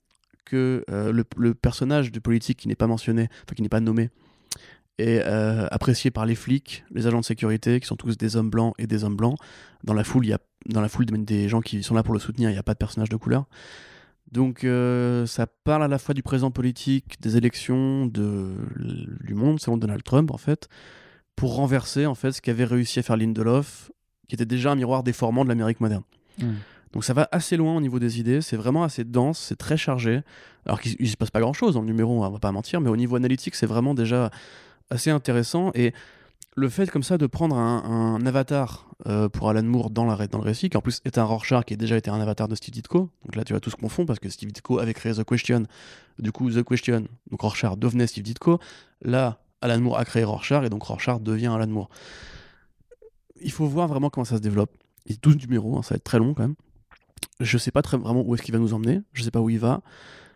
que le personnage de politique qui n'est pas mentionné, enfin qui n'est pas nommé, est apprécié par les flics, les agents de sécurité, qui sont tous des hommes blancs et des hommes blancs. Dans la foule, des gens qui sont là pour le soutenir, il n'y a pas de personnage de couleur. Donc ça parle à la fois du présent politique, des élections, du monde, selon Donald Trump en fait, pour renverser en fait ce qu'avait réussi à faire Lindelof, qui était déjà un miroir déformant de l'Amérique moderne. Donc ça va assez loin au niveau des idées, c'est vraiment assez dense, c'est très chargé, alors qu'il ne se passe pas grand chose dans le numéro, on va pas mentir, mais au niveau analytique c'est vraiment déjà assez intéressant, et le fait comme ça de prendre un avatar pour Alan Moore dans le récit, qui en plus est un Rorschach qui a déjà été un avatar de Steve Ditko, donc là tu vas tous confondre parce que Steve Ditko avait créé The Question, du coup The Question, donc Rorschach devenait Steve Ditko, là Alan Moore a créé Rorschach et donc Rorschach devient Alan Moore. Il faut voir vraiment comment ça se développe, il y a 12 numéros, hein, ça va être très long quand même, je sais pas vraiment où est-ce qu'il va nous emmener, je sais pas où il va,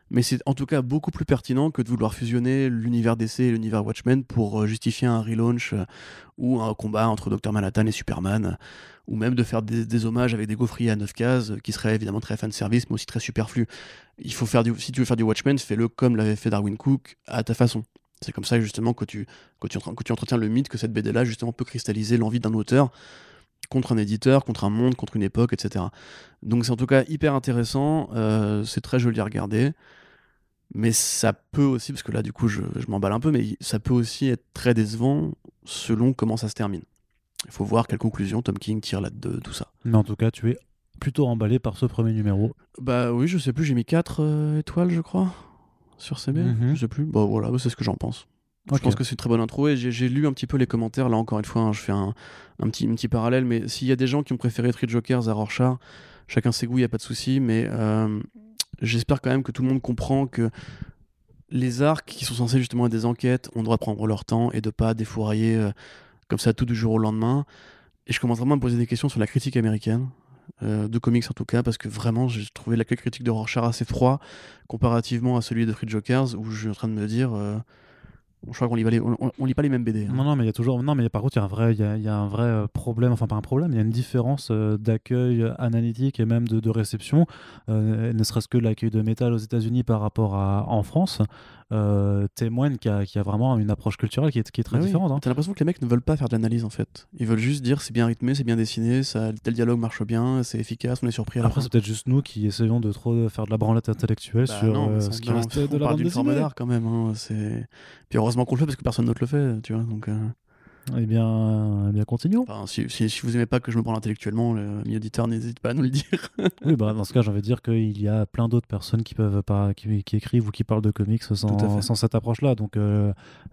mais c'est en tout cas beaucoup plus pertinent que de vouloir fusionner l'univers DC et l'univers Watchmen pour justifier un relaunch ou un combat entre Dr Manhattan et Superman, ou même de faire des hommages avec des gaufriers à 9 cases qui seraient évidemment très fanservice mais aussi très superflu. Il faut si tu veux faire du Watchmen, fais-le comme l'avait fait Darwin Cook, à ta façon. C'est comme ça justement que tu entretiens le mythe que cette BD là justement peut cristalliser l'envie d'un auteur contre un éditeur, contre un monde, contre une époque, etc. Donc c'est en tout cas hyper intéressant, c'est très joli à regarder, mais ça peut aussi, parce que là du coup je m'emballe un peu, mais ça peut aussi être très décevant selon comment ça se termine. Il faut voir quelle conclusion Tom King tire là de tout ça. Mais en tout cas, tu es plutôt emballé par ce premier numéro. Bah oui, je sais plus, j'ai mis 4 étoiles je crois, sur CB, je sais plus, bah voilà, c'est ce que j'en pense. Okay. Je pense que c'est une très bonne intro, et j'ai lu un petit peu les commentaires, là encore une fois, hein, je fais un petit parallèle, mais s'il y a des gens qui ont préféré Three Jokers à Rorschach, chacun ses goûts, il n'y a pas de souci, mais j'espère quand même que tout le monde comprend que les arcs qui sont censés justement être des enquêtes, on doit prendre leur temps et de pas défourailler comme ça tout du jour au lendemain, et je commence vraiment à me poser des questions sur la critique américaine, de comics en tout cas, parce que vraiment j'ai trouvé l'accueil critique de Rorschach assez froid, comparativement à celui de Three Jokers, où je suis en train de me dire... je crois qu'on lit pas les mêmes BD. Hein. Non, mais il y a toujours. Non, mais par contre, il y a un vrai problème. Enfin, pas un problème. Il y a une différence d'accueil analytique et même de réception. Ne serait-ce que l'accueil de Metal aux États-Unis par rapport en France témoigne qu'il y a vraiment une approche culturelle qui est très différente. Hein. T'as l'impression que les mecs ne veulent pas faire de l'analyse en fait. Ils veulent juste dire c'est bien rythmé, c'est bien dessiné, tel dialogue marche bien, c'est efficace, on est surpris. Après, c'est peut-être juste nous qui essayons de trop faire de la branlette intellectuelle sur ce qui reste de la bande dessinée. On parle d'une forme d'art quand même. Hein, puis heureusement qu'on le fait parce que personne d'autre le fait, tu vois. Donc, Eh bien, continuons. Enfin, si vous aimez pas que je me prends intellectuellement, mes auditeurs, n'hésitez pas à nous le dire. Oui, bah dans ce cas, j'ai envie de dire qu'il y a plein d'autres personnes qui peuvent pas, qui écrivent ou qui parlent de comics sans cette approche-là. Donc,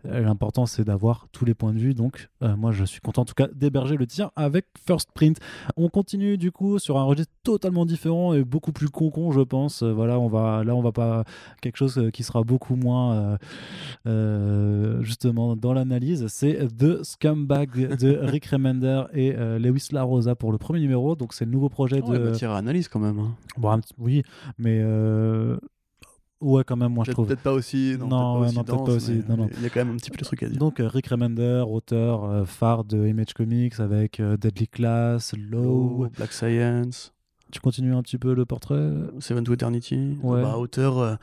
l'important, c'est d'avoir tous les points de vue. Donc, moi, je suis content en tout cas d'héberger le tien avec First Print. On continue du coup sur un registre totalement différent et beaucoup plus con, je pense. Voilà, on va pas quelque chose qui sera beaucoup moins justement dans l'analyse. C'est de Comeback de Rick Remender et Lewis La Rosa pour le premier numéro. Donc c'est le nouveau projet de... Ouais, matière à analyse quand même. Hein. Bon, oui, mais... Ouais, quand même, moi je trouve. Peut-être pas aussi. Non, peut-être pas aussi dense. Il y a quand même un petit peu de trucs à dire. Donc, Rick Remender, auteur phare de Image Comics avec Deadly Class, Low, Black Science... Tu continues un petit peu le portrait. Seven to Eternity, ouais. Bah, auteur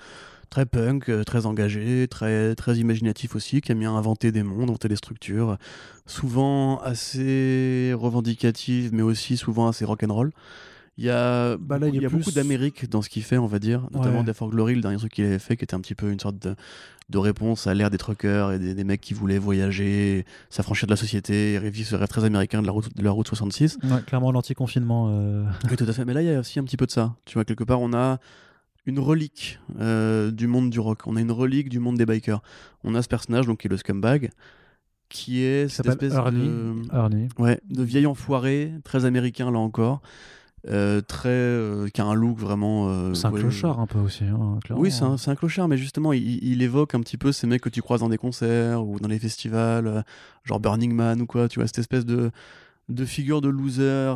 très punk, très engagé, très imaginatif aussi, qui aime bien inventer des mondes, inventer des structures, souvent assez revendicative, mais aussi souvent assez rock'n'roll. Il y a, bah là, il y a plus... beaucoup d'Amérique dans ce qu'il fait, on va dire, notamment ouais. Death for Glory, le dernier truc qu'il avait fait, qui était un petit peu une sorte de réponse à l'ère des truckers et des mecs qui voulaient voyager, s'affranchir de la société, vivre ce rêve très américain de la route 66. Ouais, clairement l'anti-confinement. Oui, tout à fait, mais là il y a aussi un petit peu de ça. Tu vois, quelque part on a une relique du monde du rock, on a une relique du monde des bikers. On a ce personnage donc, qui est le scumbag, qui est cette espèce de vieil enfoiré, très américain là encore. Qui a un look vraiment c'est un clochard un peu aussi hein, clairement. Oui, c'est un clochard, mais justement il évoque un petit peu ces mecs que tu croises dans des concerts ou dans les festivals genre Burning Man ou quoi, tu vois, cette espèce de figure de loser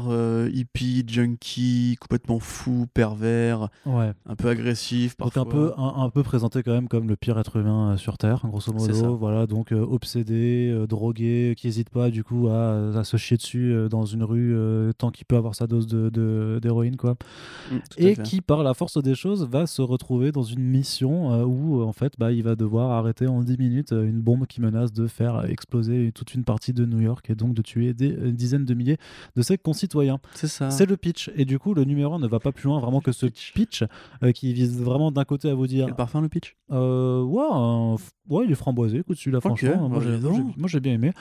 hippie, junkie, complètement fou, pervers, ouais. Un peu agressif parfois. Donc un peu présenté quand même comme le pire être humain sur Terre, grosso modo, voilà, donc obsédé, drogué, qui hésite pas du coup à se chier dessus dans une rue tant qu'il peut avoir sa dose d'héroïne quoi. Et qui par la force des choses va se retrouver dans une mission où en fait bah, il va devoir arrêter en 10 minutes une bombe qui menace de faire exploser toute une partie de New York et donc de tuer des dizaines de milliers de ses concitoyens. C'est ça. C'est le pitch. Et du coup, le numéro 1 ne va pas plus loin vraiment que ce pitch qui vise vraiment d'un côté à vous dire. Et le parfum, le pitch ouais, il est framboisé. Écoute, celui-là, okay. Franchement, moi j'ai bien aimé.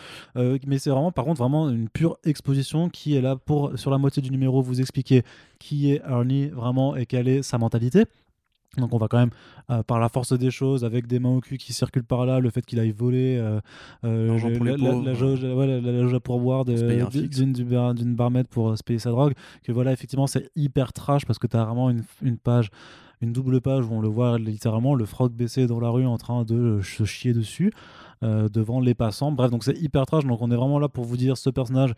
Mais c'est vraiment, par contre, vraiment une pure exposition qui est là pour, sur la moitié du numéro, vous expliquer qui est Ernie vraiment et quelle est sa mentalité. Donc on va quand même par la force des choses avec des mains au cul qui circulent par là, le fait qu'il aille voler la jauge à pourboire d'une barmaid pour se payer sa drogue, que voilà effectivement c'est hyper trash parce que t'as vraiment une page, une double page où on le voit littéralement le froc baissé dans la rue en train de se chier dessus devant les passants, bref donc c'est hyper trash, donc on est vraiment là pour vous dire ce personnage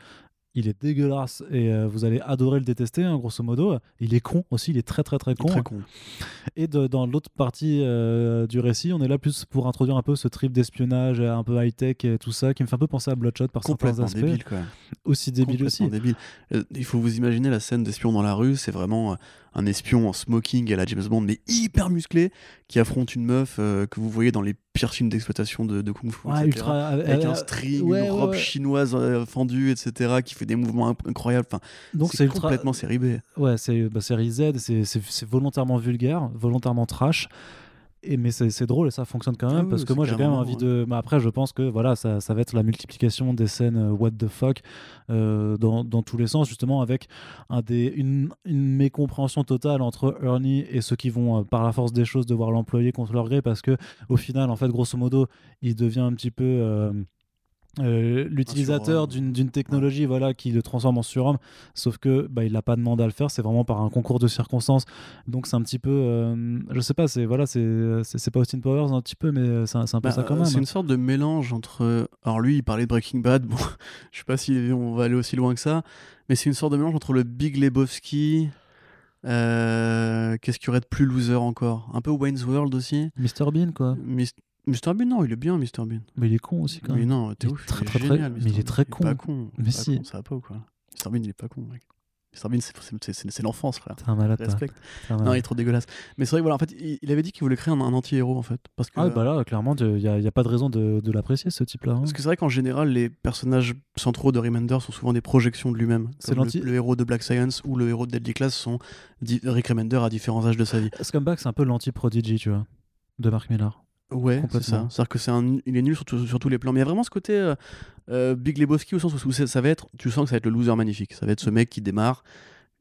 il est dégueulasse et vous allez adorer le détester, hein, grosso modo. Il est con aussi, il est très très très con. Très con. Et dans l'autre partie du récit, on est là plus pour introduire un peu ce trip d'espionnage un peu high-tech et tout ça, qui me fait un peu penser à Bloodshot par certains aspects. Débile, quoi. Aussi débile aussi. Débile. Il faut vous imaginer la scène d'espion dans la rue, c'est vraiment un espion en smoking à la James Bond, mais hyper musclé, qui affronte une meuf que vous voyez dans les pire film d'exploitation de Kung Fu, ouais, etc. Ultra, avec un string, une robe chinoise fendue, etc. qui fait des mouvements incroyables. Enfin, donc c'est ultra, complètement série B. Ouais, c'est série Z, c'est volontairement vulgaire, volontairement trash. Mais c'est drôle et ça fonctionne quand même parce que moi j'ai quand même envie de. Mais après, je pense que voilà, ça va être la multiplication des scènes what the fuck dans tous les sens, justement, avec une mécompréhension totale entre Ernie et ceux qui vont, par la force des choses, devoir l'employer contre leur gré parce que, au final, en fait, grosso modo, il devient un petit peu. L'utilisateur d'une technologie voilà, qui le transforme en surhomme, sauf que bah, il n'a pas demandé à le faire, c'est vraiment par un concours de circonstances, donc c'est un petit peu je sais pas, c'est pas Austin Powers un petit peu, mais c'est un peu ça quand même. C'est une sorte de mélange entre, alors lui il parlait de Breaking Bad, bon, je sais pas si on va aller aussi loin que ça, mais c'est une sorte de mélange entre le Big Lebowski, qu'est-ce qu'il y aurait de plus loser encore, un peu Wayne's World aussi, Mr Bean quoi. Mr Bean, non, il est bien, Mr Bean. Mais il est con aussi, quand même. Mais non, t'es ouf, il est génial. Mais il est très con. Il est pas con. Mais si. Ça va pas ou quoi ? Mr Bean, il est pas con, mec. Mr Bean, c'est l'enfance, frère. T'es un malade, respect. Non, il est trop dégueulasse. Mais c'est vrai, voilà, en fait, il avait dit qu'il voulait créer un anti-héros, en fait. Parce que, bah là, clairement, il n'y a pas de raison de l'apprécier, ce type-là. Hein. Parce que c'est vrai qu'en général, les personnages centraux de Remender sont souvent des projections de lui-même. C'est le héros de Black Science ou le héros de Deadly Class sont Rick Remender à différents âges de sa vie. Scumbag, c'est un peu l'anti-prodigy, tu vois, de Mark Millar. Ouais, c'est ça. C'est-à-dire que il est nul sur tous les plans. Mais il y a vraiment ce côté Big Lebowski au sens où ça va être, tu sens que ça va être le loser magnifique. Ça va être ce mec qui démarre,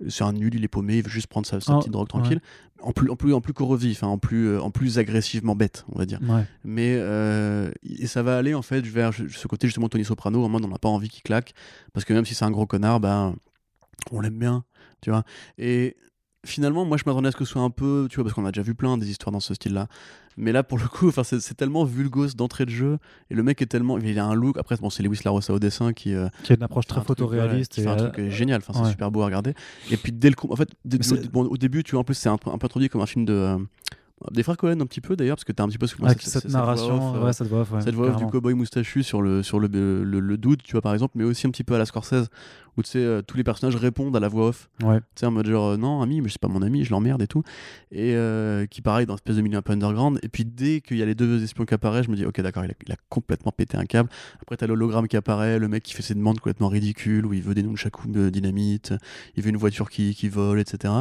c'est un nul, il est paumé, il veut juste prendre sa petite drogue tranquille. Ouais. En plus corrosif, hein, en plus agressivement bête, on va dire. Ouais. Mais et ça va aller en fait vers ce côté justement Tony Soprano, en mode on n'a pas envie qu'il claque, parce que même si c'est un gros connard, bah, on l'aime bien, tu vois. Et finalement, moi je m'attendais à ce que ce soit un peu, tu vois, parce qu'on a déjà vu plein des histoires dans ce style-là. Mais là, pour le coup, c'est tellement vulgos d'entrée de jeu. Et le mec est tellement. Il a un look. Après, bon, c'est Lewis LaRossa au dessin qui a une approche très photoréaliste. C'est un truc génial. Enfin, ouais. C'est super beau à regarder. Et puis, au début, tu vois, en plus, c'est un peu introduit comme un film de. Des frères Cohen un petit peu d'ailleurs, parce que t'as un petit peu cette narration, cette voix off du cowboy moustachu sur le dude, tu vois, par exemple, mais aussi un petit peu à la Scorsese où tu sais, tous les personnages répondent à la voix off. Ouais. Tu sais, en mode genre, non, ami, mais c'est pas mon ami, je l'emmerde et tout. Et qui, pareil, dans une espèce de milieu un peu underground. Et puis dès qu'il y a les deux espions qui apparaissent, je me dis, ok, d'accord, il a complètement pété un câble. Après, t'as l'hologramme qui apparaît, le mec qui fait ses demandes complètement ridicules, où il veut des nunchakus de dynamite, il veut une voiture qui vole, etc.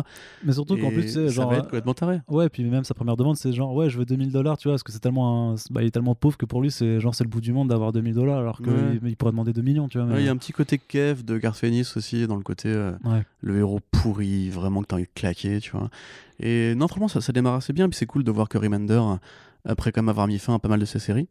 Mais surtout qu'en plus, c'est genre. Ça va être complètement taré. Ouais, puis même sa première demande, c'est genre, ouais, je veux $2000, tu vois, parce que c'est tellement. Bah, il est tellement pauvre que pour lui, c'est genre, c'est le bout du monde d'avoir $2000, alors qu'il il pourrait demander 2 millions, tu vois. Mais... ouais, il y a un petit côté Kev de Garth Ennis aussi, dans le côté le héros pourri, vraiment que t'as envie de claquer, tu vois. Et non, franchement, ça démarre assez bien, puis c'est cool de voir que Remender, après quand même avoir mis fin à pas mal de ses séries,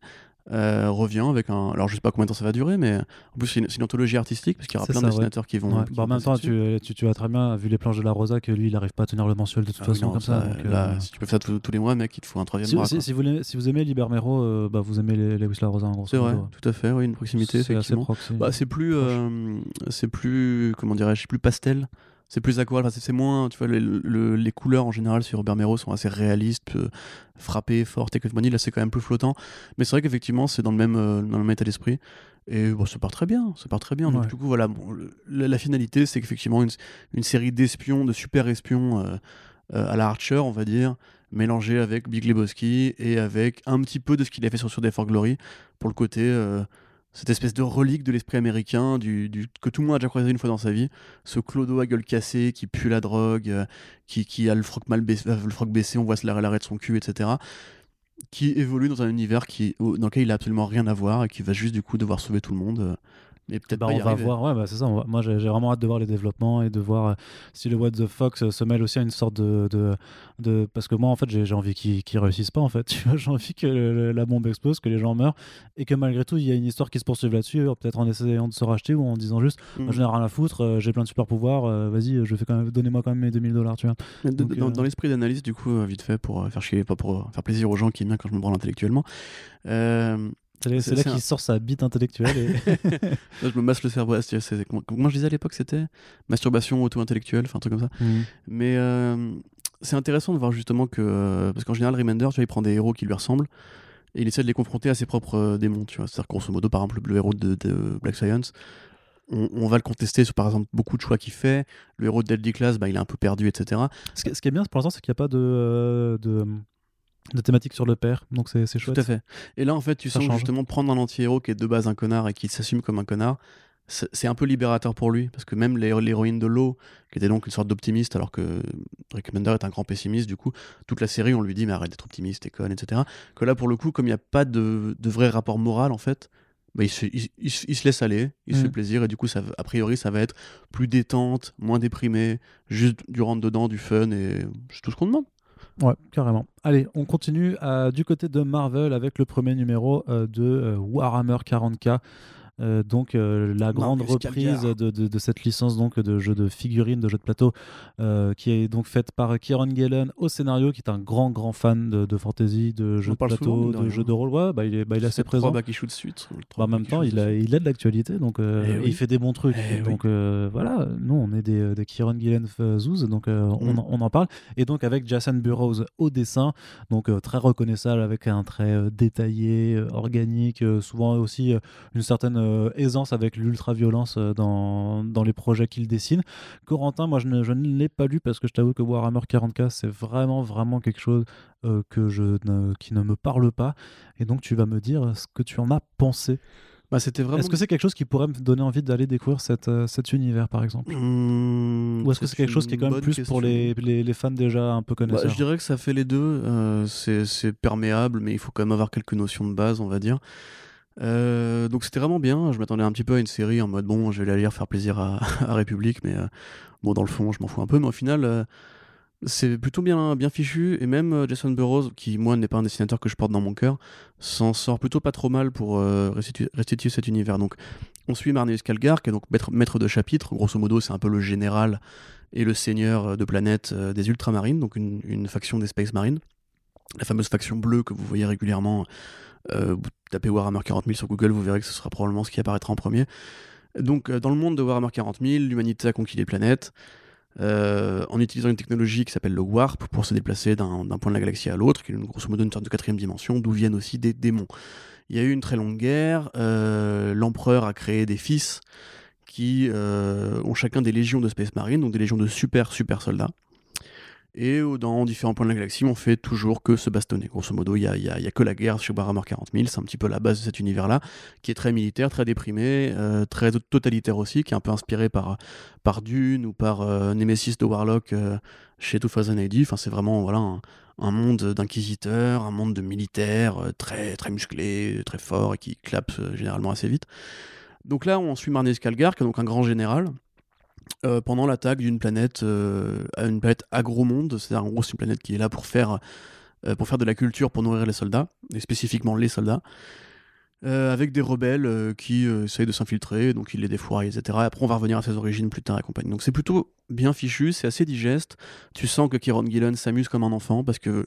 revient avec un. Alors je sais pas combien de temps ça va durer, mais en plus c'est une anthologie artistique parce qu'il y aura plein de dessinateurs qui vont. Ouais. Qui bah, en même temps, tu as très bien vu les planches de la Rosa que lui il arrive pas à tenir le mensuel de toute façon. Non, comme ça, donc, là, si tu peux faire ça tous les mois, mec, il te faut un troisième mois. Si vous aimez Liber Mero, bah, vous aimez les Wisla Rosa en gros. C'est vrai, tout à fait, oui, une proximité. C'est effectivement. Bah, c'est plus, comment dirais-je, plus pastel. C'est plus aquarelle, enfin, c'est moins, tu vois, les couleurs en général sur Robert Mero sont assez réalistes, frappées, fortes, et que là c'est quand même plus flottant. Mais c'est vrai qu'effectivement c'est dans le même état d'esprit. Et bon, ça part très bien. Donc du coup voilà, bon, la finalité c'est qu'effectivement une série d'espions, de super espions à la Archer, on va dire, mélangée avec Big Lebowski et avec un petit peu de ce qu'il a fait sur Day for Glory pour le côté. Cette espèce de relique de l'esprit américain que tout le monde a déjà croisé une fois dans sa vie. Ce clodo à gueule cassée qui pue la drogue, qui a le froc baissé, on voit se l'arrêt de son cul, etc. Qui évolue dans un univers dans lequel il a absolument rien à voir et qui va juste du coup devoir sauver tout le monde. Mais peut-être on va voir, ouais, bah, c'est ça. Moi j'ai vraiment hâte de voir les développements et de voir si le What the Fox se mêle aussi à une sorte de... Parce que moi en fait j'ai envie qu'ils réussissent pas en fait. Tu vois, j'ai envie que la bombe explose, que les gens meurent et que malgré tout il y a une histoire qui se poursuive là-dessus, peut-être en essayant de se racheter ou en disant juste j'en ai rien à foutre, j'ai plein de super pouvoirs, vas-y, donnez-moi quand même mes $2000, tu vois. Donc, dans l'esprit d'analyse du coup, vite fait pour faire chier, pas pour faire plaisir aux gens qui aiment bien quand je me branle intellectuellement. C'est là qu'il sort sa bite intellectuelle. Là, je me masse le cerveau. Moi, je disais à l'époque, c'était masturbation auto-intellectuelle, enfin un truc comme ça. Mais c'est intéressant de voir justement que. Parce qu'en général, Remender, tu vois, il prend des héros qui lui ressemblent et il essaie de les confronter à ses propres démons. Tu vois. C'est-à-dire, grosso modo, par exemple, le héros de Black Science, on va le contester sur, par exemple, beaucoup de choix qu'il fait. Le héros de Deadly Class, bah, il est un peu perdu, etc. Ce qui est bien pour l'instant, c'est qu'il n'y a pas de thématique sur le père, donc c'est chouette. Tout à fait. Et là, en fait, tu sens justement prendre un anti-héros qui est de base un connard et qui s'assume comme un connard, c'est un peu libérateur pour lui, parce que même l'héroïne de Low, qui était donc une sorte d'optimiste, alors que Rick Remender est un grand pessimiste, du coup, toute la série, on lui dit, mais arrête d'être optimiste, t'es conne, etc. Que là, pour le coup, comme il n'y a pas de vrai rapport moral, en fait, bah, il se laisse aller, il se fait plaisir, et du coup, a priori, ça va être plus détente, moins déprimé, juste du rentre-dedans, du fun, et c'est tout ce qu'on demande. Ouais, carrément. Allez, on continue du côté de Marvel avec le premier numéro de Warhammer 40K. Donc la grande reprise de cette licence donc, de jeu de figurines, de jeu de plateau qui est donc faite par Kieron Gillen au scénario, qui est un grand fan de fantasy, de jeu de plateau, de jeu de rôle. Ouais, il est assez présent. En même temps, il aide l'actualité, donc il fait des bons trucs. Donc voilà, nous on est des Kieron Gillen zouz, donc on en parle. Et donc avec Jason Burrows au dessin, donc très reconnaissable, avec un trait détaillé, organique, souvent aussi une certaine aisance avec l'ultra-violence dans les projets qu'il dessine. Corentin, moi je ne l'ai pas lu parce que je t'avoue que Warhammer 40K c'est vraiment quelque chose qui ne me parle pas, et donc tu vas me dire ce que tu en as pensé. Bah, c'était vraiment... Est-ce que c'est quelque chose qui pourrait me donner envie d'aller découvrir cet univers par exemple, ou est-ce que c'est quelque chose qui est quand même plus question pour les fans déjà un peu connaisseurs? Je dirais que ça fait les deux, c'est perméable, mais il faut quand même avoir quelques notions de base, on va dire. Donc c'était vraiment bien. Je m'attendais un petit peu à une série en mode bon, je vais la lire, faire plaisir à République, mais bon, dans le fond je m'en fous un peu, mais au final c'est plutôt bien fichu. Et même Jason Burrows, qui moi n'est pas un dessinateur que je porte dans mon cœur, s'en sort plutôt pas trop mal pour restituer cet univers. Donc on suit Marnius Calgar, qui est donc maître de chapitre, grosso modo c'est un peu le général et le seigneur de planète des Ultramarines, donc une faction des Space Marines, la fameuse faction bleue que vous voyez régulièrement. Vous tapez Warhammer 40 000 sur Google, vous verrez que ce sera probablement ce qui apparaîtra en premier. Donc dans le monde de Warhammer 40 000, l'humanité a conquis des planètes en utilisant une technologie qui s'appelle le Warp pour se déplacer d'un point de la galaxie à l'autre, qui est grosso modo une sorte de 4e dimension, d'où viennent aussi des démons. Il y a eu une très longue guerre, l'empereur a créé des fils qui ont chacun des légions de Space Marine, donc des légions de super soldats. Et dans différents points de la galaxie, on fait toujours que se bastonner. Grosso modo, il y a que la guerre chez Warhammer 40 000, c'est un petit peu la base de cet univers-là, qui est très militaire, très déprimé, très totalitaire aussi, qui est un peu inspiré par Dune ou par Nemesis de Warlock chez 2000 AD. Enfin, c'est vraiment voilà, un monde d'inquisiteurs, un monde de militaires très, très musclés, très forts et qui clapent généralement assez vite. Donc là, on suit Marnez Calgar, qui est donc un grand général, pendant l'attaque d'une planète agro-monde, c'est-à-dire en gros c'est une planète qui est là pour faire de la culture, pour nourrir les soldats, et spécifiquement les soldats, avec des rebelles qui essayent de s'infiltrer, donc il les défouraille, etc. Et après on va revenir à ses origines plus tard et compagnie. Donc c'est plutôt bien fichu, c'est assez digeste, tu sens que Kieron Gillen s'amuse comme un enfant, parce que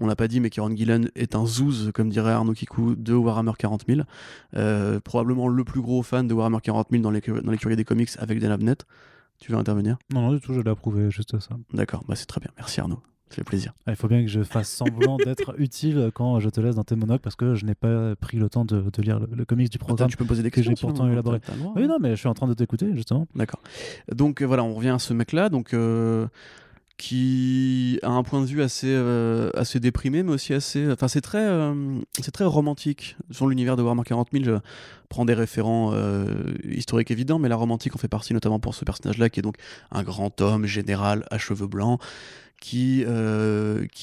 on l'a pas dit, mais Kieron Gillen est un zouz, comme dirait Arnaud Kikou, de Warhammer 40 000. Probablement le plus gros fan de Warhammer 40 000 dans les curieux des comics avec Dan Abnett. Tu veux intervenir ? Non, du tout, je l'ai approuvé, juste ça. D'accord, bah c'est très bien. Merci Arnaud, ça fait plaisir. Il faut bien que je fasse semblant d'être utile quand je te laisse dans tes monologues, parce que je n'ai pas pris le temps de lire le comics du programme. Attends, tu peux poser des questions que j'ai pourtant élaboré. Oui, non, mais je suis en train de t'écouter, justement. D'accord. Donc voilà, on revient à ce mec-là, donc... qui a un point de vue assez déprimé, mais aussi assez... Enfin, c'est très romantique. Sur l'univers de Warhammer 40 000, je prends des référents historiques évidents, mais la romantique en fait partie, notamment pour ce personnage-là, qui est donc un grand homme, général, à cheveux blancs, qui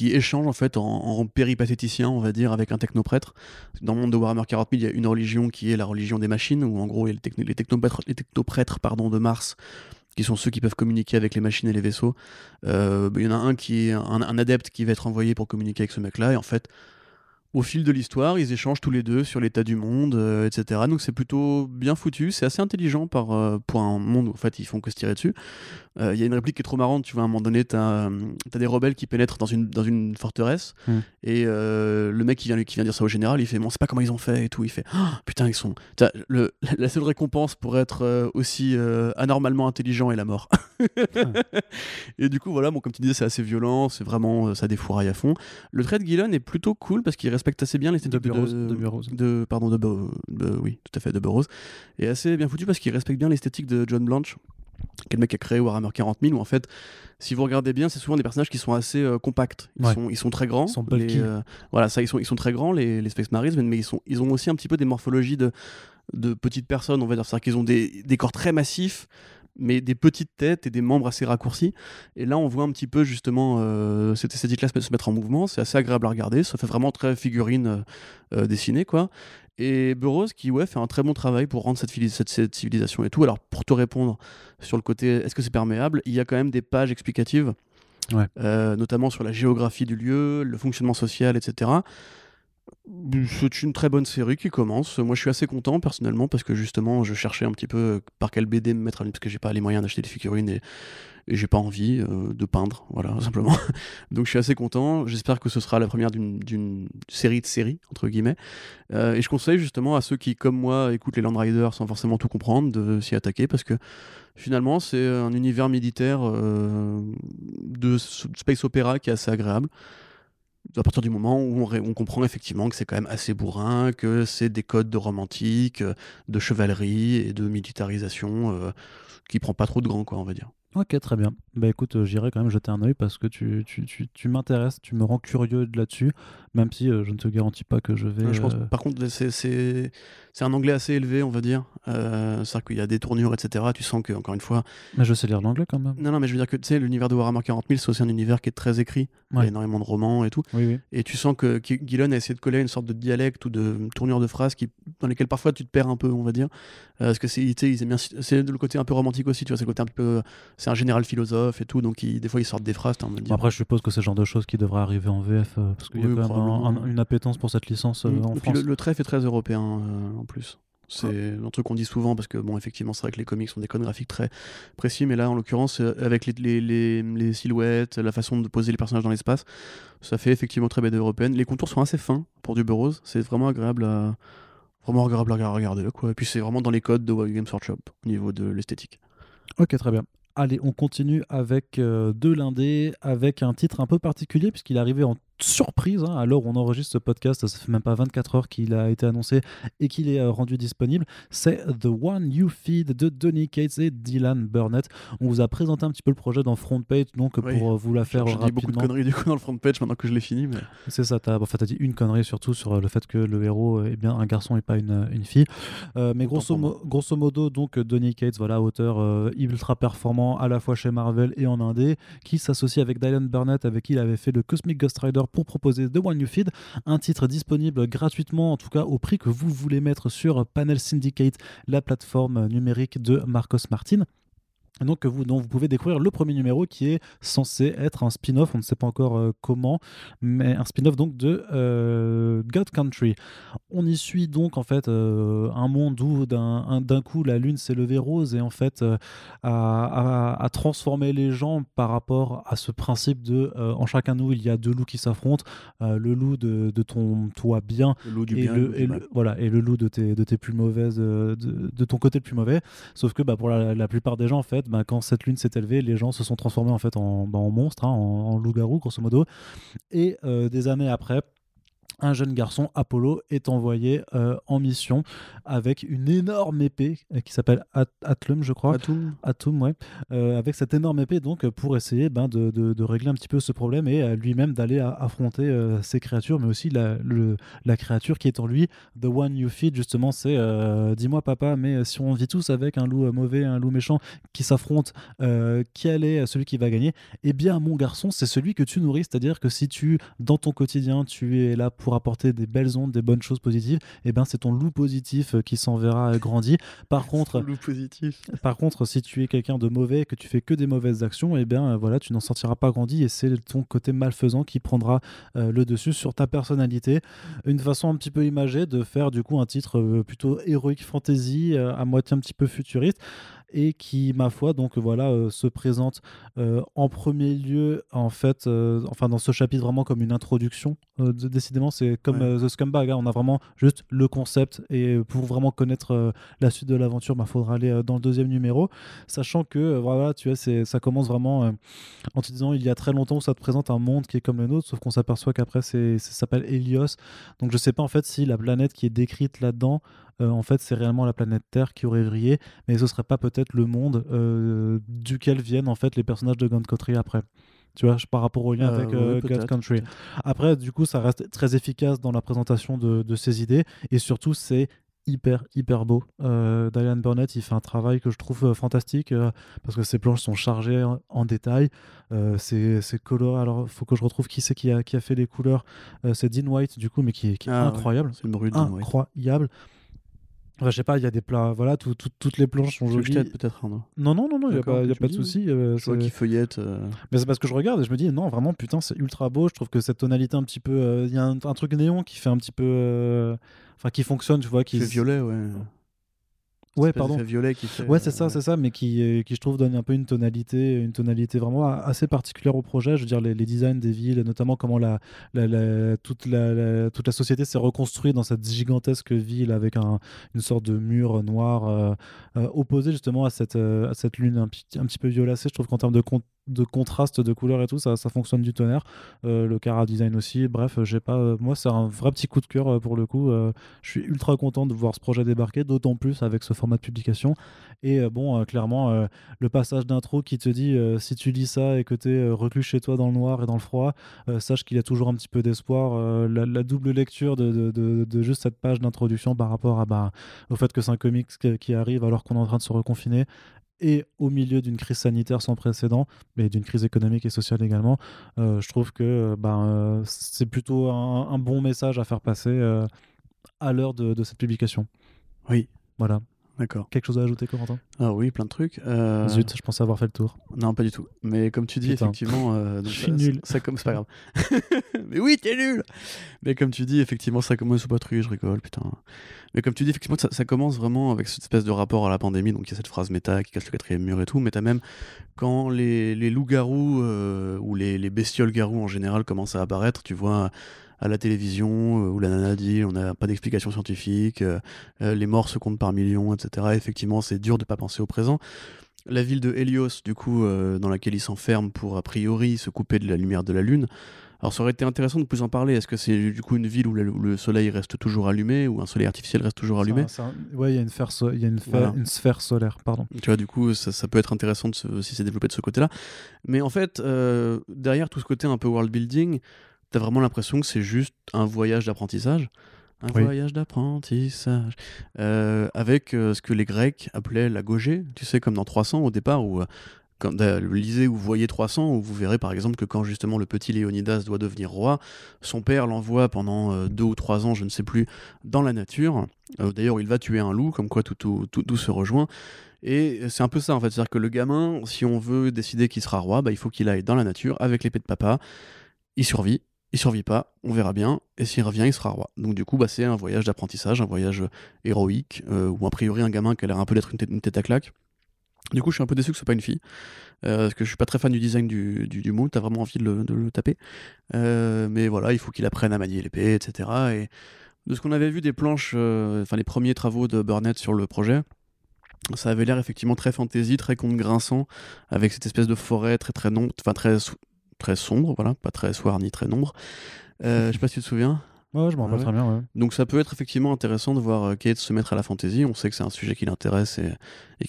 échange en fait en péripatéticien, on va dire, avec un technoprêtre. Dans le monde de Warhammer 40 000, il y a une religion qui est la religion des machines, où en gros, il y a les technoprêtres de Mars, qui sont ceux qui peuvent communiquer avec les machines et les vaisseaux. Il y en a un qui est un adepte qui va être envoyé pour communiquer avec ce mec-là, et en fait, au fil de l'histoire, ils échangent tous les deux sur l'état du monde, etc. Donc c'est plutôt bien foutu, c'est assez intelligent pour un monde où en fait ils font que se tirer dessus. Il y a une réplique qui est trop marrante, tu vois, à un moment donné, t'as des rebelles qui pénètrent dans une forteresse, et le mec qui vient dire ça au général, il fait « bon, c'est pas comment ils ont fait » et tout, il fait « oh, putain, ils sont... » La seule récompense pour être aussi anormalement intelligent est la mort. Et du coup, voilà, bon, comme tu disais, c'est assez violent, c'est vraiment, ça défouraille à fond. Le trait de Gillen est plutôt cool, parce qu'il respecte assez bien l'esthétique de Burrows, et assez bien foutu, parce qu'il respecte bien l'esthétique de John Blanche, quel mec a créé Warhammer 40 000, où en fait, si vous regardez bien, c'est souvent des personnages qui sont assez compacts. Ils sont très grands. Ils sont bulky. Ils sont très grands, les Space Marines, mais ils ont aussi un petit peu des morphologies de petites personnes, on va dire. C'est-à-dire qu'ils ont des corps très massifs, mais des petites têtes et des membres assez raccourcis. Et là, on voit un petit peu justement cette esthétique-là se mettre en mouvement. C'est assez agréable à regarder. Ça fait vraiment très figurine dessinée, quoi. Et Burrows qui fait un très bon travail pour rendre cette civilisation et tout. Alors pour te répondre sur le côté est-ce que c'est perméable, il y a quand même des pages explicatives, notamment sur la géographie du lieu, le fonctionnement social, etc. C'est une très bonne série qui commence. Moi je suis assez content personnellement, parce que justement je cherchais un petit peu par quel BD me mettre à lire, parce que j'ai pas les moyens d'acheter des figurines et j'ai pas envie de peindre, voilà, simplement. Donc je suis assez content, j'espère que ce sera la première d'une série de séries, entre guillemets, et je conseille justement à ceux qui, comme moi, écoutent les Land Riders sans forcément tout comprendre, de s'y attaquer, parce que finalement c'est un univers militaire de space opéra qui est assez agréable, à partir du moment où on comprend effectivement que c'est quand même assez bourrin, que c'est des codes de romantique, de chevalerie et de militarisation qui prend pas trop de grand, quoi, on va dire. Ok, très bien. Bah écoute, j'irai quand même jeter un œil, parce que tu m'intéresses, tu me rends curieux là-dessus, même si je ne te garantis pas que je vais... Je pense, par contre, c'est un anglais assez élevé, on va dire. C'est-à-dire qu'il y a des tournures, etc. Tu sens que, encore une fois... Mais je sais lire l'anglais quand même. Non, mais je veux dire que, tu sais, l'univers de Warhammer 40 000, c'est aussi un univers qui est très écrit. Ouais. Il y a énormément de romans et tout. Oui. Et tu sens que Gillen a essayé de coller une sorte de dialecte ou de tournure de phrases dans lesquelles parfois tu te perds un peu, on va dire. Parce que c'est le côté un peu romantique aussi, tu vois, c'est le côté un peu... C'est un général philosophe et tout, donc des fois ils sortent des phrases. Après, je suppose que c'est le genre de choses qui devraient arriver en VF, parce qu'il y a quand même une appétence pour cette licence en France. Le trèfle est très européen en plus. C'est un truc qu'on dit souvent, parce que, bon, effectivement, c'est vrai que les comics sont des codes graphiques très précis, mais là, en l'occurrence, avec les silhouettes, la façon de poser les personnages dans l'espace, ça fait effectivement très BD européenne. Les contours sont assez fins pour du Burrows, c'est vraiment agréable à regarder. Quoi. Et puis, c'est vraiment dans les codes de Games Workshop au niveau de l'esthétique. Ok, très bien. Allez, on continue avec de l'indé, avec un titre un peu particulier, puisqu'il est arrivé en surprise, hein, à l'heure où on enregistre ce podcast, ça fait même pas 24 heures qu'il a été annoncé et qu'il est rendu disponible, c'est The One You Feed de Donny Cates et Dylan Burnett. On vous a présenté un petit peu le projet dans Front Page, donc oui, pour vous la faire rapidement. J'ai dit beaucoup de conneries du coup dans le Front Page maintenant que je l'ai fini. Mais... c'est ça, t'as dit une connerie surtout sur le fait que le héros est bien un garçon et pas une fille. Mais grosso modo, donc Donny Cates, voilà, auteur ultra performant à la fois chez Marvel et en indé, qui s'associe avec Dylan Burnett, avec qui il avait fait le Cosmic Ghost Rider pour proposer The One You Feed, un titre disponible gratuitement, en tout cas au prix que vous voulez mettre sur Panel Syndicate, la plateforme numérique de Marcos Martin. Donc, dont vous pouvez découvrir le premier numéro qui est censé être un spin-off, on ne sait pas encore comment, mais un spin-off donc de God Country. On y suit donc en fait un monde où d'un coup la lune s'est levée rose et en fait a transformé les gens par rapport à ce principe de en chacun de nous il y a deux loups qui s'affrontent, le loup de ton toi bien, le loup du bien et le loup de tes plus mauvaises, de ton côté le plus mauvais. Sauf que pour la plupart des gens en fait, quand cette lune s'est élevée, les gens se sont transformés en fait en monstres, hein, en loups-garous grosso modo, et des années après, un jeune garçon, Apollo, est envoyé en mission avec une énorme épée qui s'appelle Atlum, je crois. Atum, ouais. Avec cette énorme épée, donc, pour essayer de régler un petit peu ce problème et lui-même d'aller affronter ces créatures, mais aussi la créature qui est en lui, The One You Feed, justement, c'est dis-moi, papa, mais si on vit tous avec un loup mauvais, un loup méchant qui s'affronte, quel est celui qui va gagner ? Eh bien, mon garçon, c'est celui que tu nourris, c'est-à-dire que si dans ton quotidien, tu es là pour apporter des belles ondes, des bonnes choses positives, et ben c'est ton loup positif qui s'en verra grandi. Par contre, si tu es quelqu'un de mauvais, que tu fais que des mauvaises actions, et bien voilà, tu n'en sortiras pas grandi et c'est ton côté malfaisant qui prendra le dessus sur ta personnalité. Une façon un petit peu imagée de faire du coup un titre plutôt héroïque fantasy, à moitié un petit peu futuriste, et qui, ma foi, donc voilà, se présente en premier lieu, en fait, dans ce chapitre vraiment comme une introduction. Décidément, c'est comme The Scumbag, hein, on a vraiment juste le concept, et pour vraiment connaître la suite de l'aventure, il faudra aller dans le deuxième numéro, sachant que voilà, tu vois, ça commence vraiment en te disant il y a très longtemps où ça te présente un monde qui est comme le nôtre, sauf qu'on s'aperçoit qu'après ça s'appelle Helios, donc je sais pas en fait si la planète qui est décrite là-dedans en fait c'est réellement la planète Terre qui aurait vrillé, mais ce serait pas peut-être le monde duquel viennent en fait les personnages de God Country après, tu vois, par rapport au lien avec God Country peut-être. Après du coup ça reste très efficace dans la présentation de ses idées, et surtout c'est hyper beau. Dylan Burnett, il fait un travail que je trouve fantastique parce que ses planches sont chargées en détail. C'est coloré. Alors, faut que je retrouve qui c'est qui a fait les couleurs. C'est Dean White du coup, mais qui est incroyable. Ouais, c'est une brute, incroyable. Ouais. Enfin, je sais pas, il y a des plats, voilà, toutes les planches sont jolies. Je peut-être un. Non, il n'y a pas de souci. Je vois qu'il feuillette. Mais c'est parce que je regarde et je me dis, non, vraiment, putain, c'est ultra beau. Je trouve que cette tonalité un petit peu. Il y a un truc néon qui fait un petit peu. Enfin, qui fonctionne, tu vois. Qui fait violet, ouais. Ouais, pardon. Fait violet qui fait, ouais, c'est ça, mais qui je trouve donne un peu une tonalité vraiment assez particulière au projet. Je veux dire les designs des villes, notamment comment toute la société s'est reconstruite dans cette gigantesque ville avec une sorte de mur noir opposé justement à cette lune un petit peu violacée. Je trouve qu'en termes de contraste, de couleurs et tout, ça fonctionne du tonnerre. Le chara design aussi, bref, j'ai pas. Moi, c'est un vrai petit coup de cœur pour le coup. Je suis ultra content de voir ce projet débarquer, d'autant plus avec ce format de publication. Et clairement, le passage d'intro qui te dit si tu lis ça et que t'es reclus chez toi dans le noir et dans le froid, sache qu'il y a toujours un petit peu d'espoir. La double lecture de juste cette page d'introduction par rapport au fait que c'est un comics qui arrive alors qu'on est en train de se reconfiner. Et au milieu d'une crise sanitaire sans précédent, mais d'une crise économique et sociale également, je trouve que c'est plutôt un bon message à faire passer à l'heure de cette publication. Oui. Voilà. D'accord. Quelque chose à ajouter, Corentin ? Ah oui, plein de trucs. Zut, je pensais avoir fait le tour. Non, pas du tout. Mais comme tu dis, putain, effectivement... donc je suis nul. C'est pas grave. Mais oui, t'es nul. Mais comme tu dis, effectivement, ça commence... pas truc, je rigole, putain. Mais comme tu dis, effectivement, ça commence vraiment avec cette espèce de rapport à la pandémie. Donc il y a cette phrase méta qui casse le quatrième mur et tout. Mais t'as même quand les loups-garous ou les bestioles-garous en général commencent à apparaître, tu vois... à la télévision, où la nana dit on n'a pas d'explication scientifique, les morts se comptent par millions, etc. Effectivement, c'est dur de ne pas penser au présent. La ville de Helios, du coup, dans laquelle ils s'enferment pour, a priori, se couper de la lumière de la Lune, Alors ça aurait été intéressant de plus en parler. Est-ce que c'est du coup une ville où le soleil reste toujours allumé, ou un soleil artificiel reste toujours allumé? Ouais, il y a une sphère solaire, pardon. Tu vois, du coup, ça peut être intéressant si c'est développé de ce côté-là. Mais en fait, derrière tout ce côté un peu world building, t'as vraiment l'impression que c'est juste un voyage d'apprentissage. Avec ce que les Grecs appelaient la gaugée, tu sais, comme dans 300 au départ, où lisez ou voyez 300, où vous verrez par exemple que quand justement le petit Léonidas doit devenir roi, son père l'envoie pendant 2 ou 3 ans, je ne sais plus, dans la nature. D'ailleurs, il va tuer un loup, comme quoi tout se rejoint. Et c'est un peu ça en fait, c'est-à-dire que le gamin, si on veut décider qu'il sera roi, bah, il faut qu'il aille dans la nature avec l'épée de papa. Il survit. Il survit pas, on verra bien, et s'il revient, il sera roi. Donc du coup, bah, c'est un voyage d'apprentissage, un voyage héroïque, où a priori un gamin qui a l'air un peu d'être une tête à claque. Du coup, je suis un peu déçu que ce soit pas une fille, parce que je suis pas très fan du design du moule, t'as vraiment envie de le taper. Mais voilà, il faut qu'il apprenne à manier l'épée, etc. Et de ce qu'on avait vu des planches, les premiers travaux de Burnett sur le projet, ça avait l'air effectivement très fantasy, très conte grinçant, avec cette espèce de forêt très sombre, voilà, pas très soir ni très nombre. Je sais pas si tu te souviens. Ouais, je m'en rappelle très bien. Ouais. Donc ça peut être effectivement intéressant de voir Kate se mettre à la fantasy. On sait que c'est un sujet qui l'intéresse et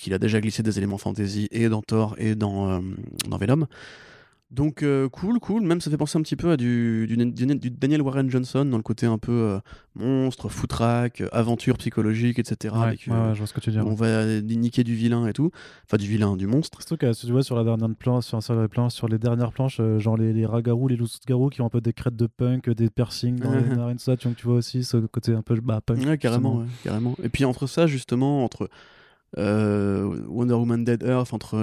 qu'il a déjà glissé des éléments fantasy et dans Thor et dans Venom. Donc cool. Même ça fait penser un petit peu à du Daniel Warren Johnson dans le côté un peu monstre, foutraque, aventure psychologique, etc. Ouais, je vois ce que tu veux dire. On va niquer du vilain et tout. Enfin, du vilain, du monstre. Surtout que tu vois sur les dernières planches, genre les rats-garous, les loups-garous qui ont un peu des crêtes de punk, des piercings dans les narines, ça. Donc tu vois aussi ce côté un peu punk. Ouais, carrément. Et puis entre ça, justement, entre Wonder Woman Dead Earth, entre...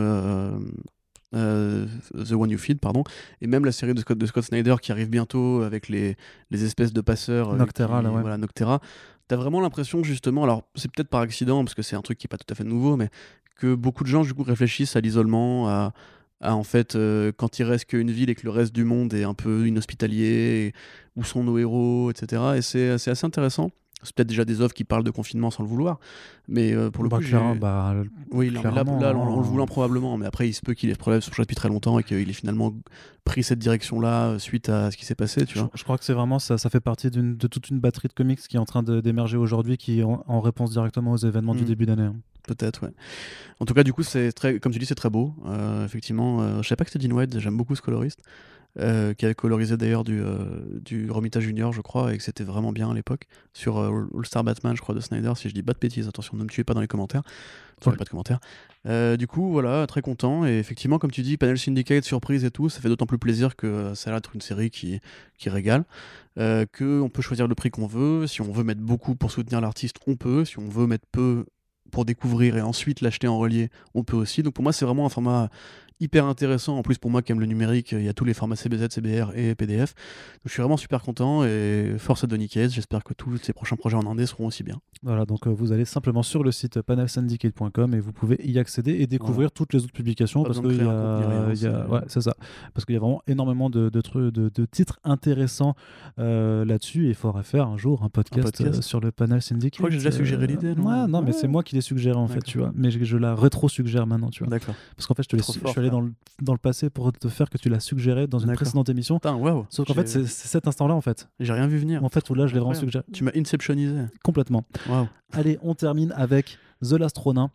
The One You Feed, pardon, et même la série de Scott Snyder qui arrive bientôt avec les espèces de passeurs Noctera, Noctera. T'as vraiment l'impression, justement, alors c'est peut-être par accident parce que c'est un truc qui est pas tout à fait nouveau, mais que beaucoup de gens du coup réfléchissent à l'isolement, à en fait quand il reste qu'une ville et que le reste du monde est un peu inhospitalier, où sont nos héros, etc. Et c'est assez intéressant. C'est peut-être déjà des œuvres qui parlent de confinement sans le vouloir, mais pour le coup, en le voulant probablement, mais après il se peut qu'il ait ce problème sur le depuis très longtemps et qu'il ait finalement pris cette direction-là suite à ce qui s'est passé. Je crois que c'est vraiment ça fait partie de toute une batterie de comics qui est en train d'émerger aujourd'hui, qui est en réponse directement aux événements du début d'année. Hein. Peut-être, ouais. En tout cas, du coup, c'est très, comme tu dis, c'est très beau. Effectivement, je sais pas que c'était Dean White, j'aime beaucoup ce coloriste. Qui avait colorisé d'ailleurs du Romita Junior, je crois, et que c'était vraiment bien à l'époque, sur All-Star Batman, je crois, de Snyder, si je dis pas de bêtises, attention, ne me tuez pas dans les commentaires, pas de commentaires. Du coup, voilà, très content, et effectivement, comme tu dis, Panel Syndicate, surprise et tout, ça fait d'autant plus plaisir que ça a l'air d'être une série qui régale, qu'on peut choisir le prix qu'on veut, si on veut mettre beaucoup pour soutenir l'artiste, on peut, si on veut mettre peu pour découvrir et ensuite l'acheter en relié, on peut aussi, donc pour moi, c'est vraiment un format hyper intéressant, en plus pour moi qui aime le numérique, il y a tous les formats CBZ, CBR et PDF, donc je suis vraiment super content et force à Donny Cates, j'espère que tous ces prochains projets en indé seront aussi bien. Voilà, donc vous allez simplement sur le site panelsyndicate.com et vous pouvez y accéder et découvrir toutes les autres publications parce qu'il y a vraiment énormément de titres intéressants là-dessus et il faudra faire un jour un podcast sur le Panel Syndicate. Je crois que j'ai déjà suggéré l'idée. Mais c'est moi qui l'ai suggéré en fait, tu vois, mais je la rétro-suggère maintenant, tu vois. D'accord. Parce qu'en fait, je suis allé dans le passé pour te faire que tu l'as suggéré dans une précédente émission. Sauf qu'en fait c'est cet instant là en fait. J'ai rien vu venir. En fait je l'ai vraiment suggéré. Tu m'as inceptionisé. Complètement. Wow. Allez, on termine avec The Last Ronin.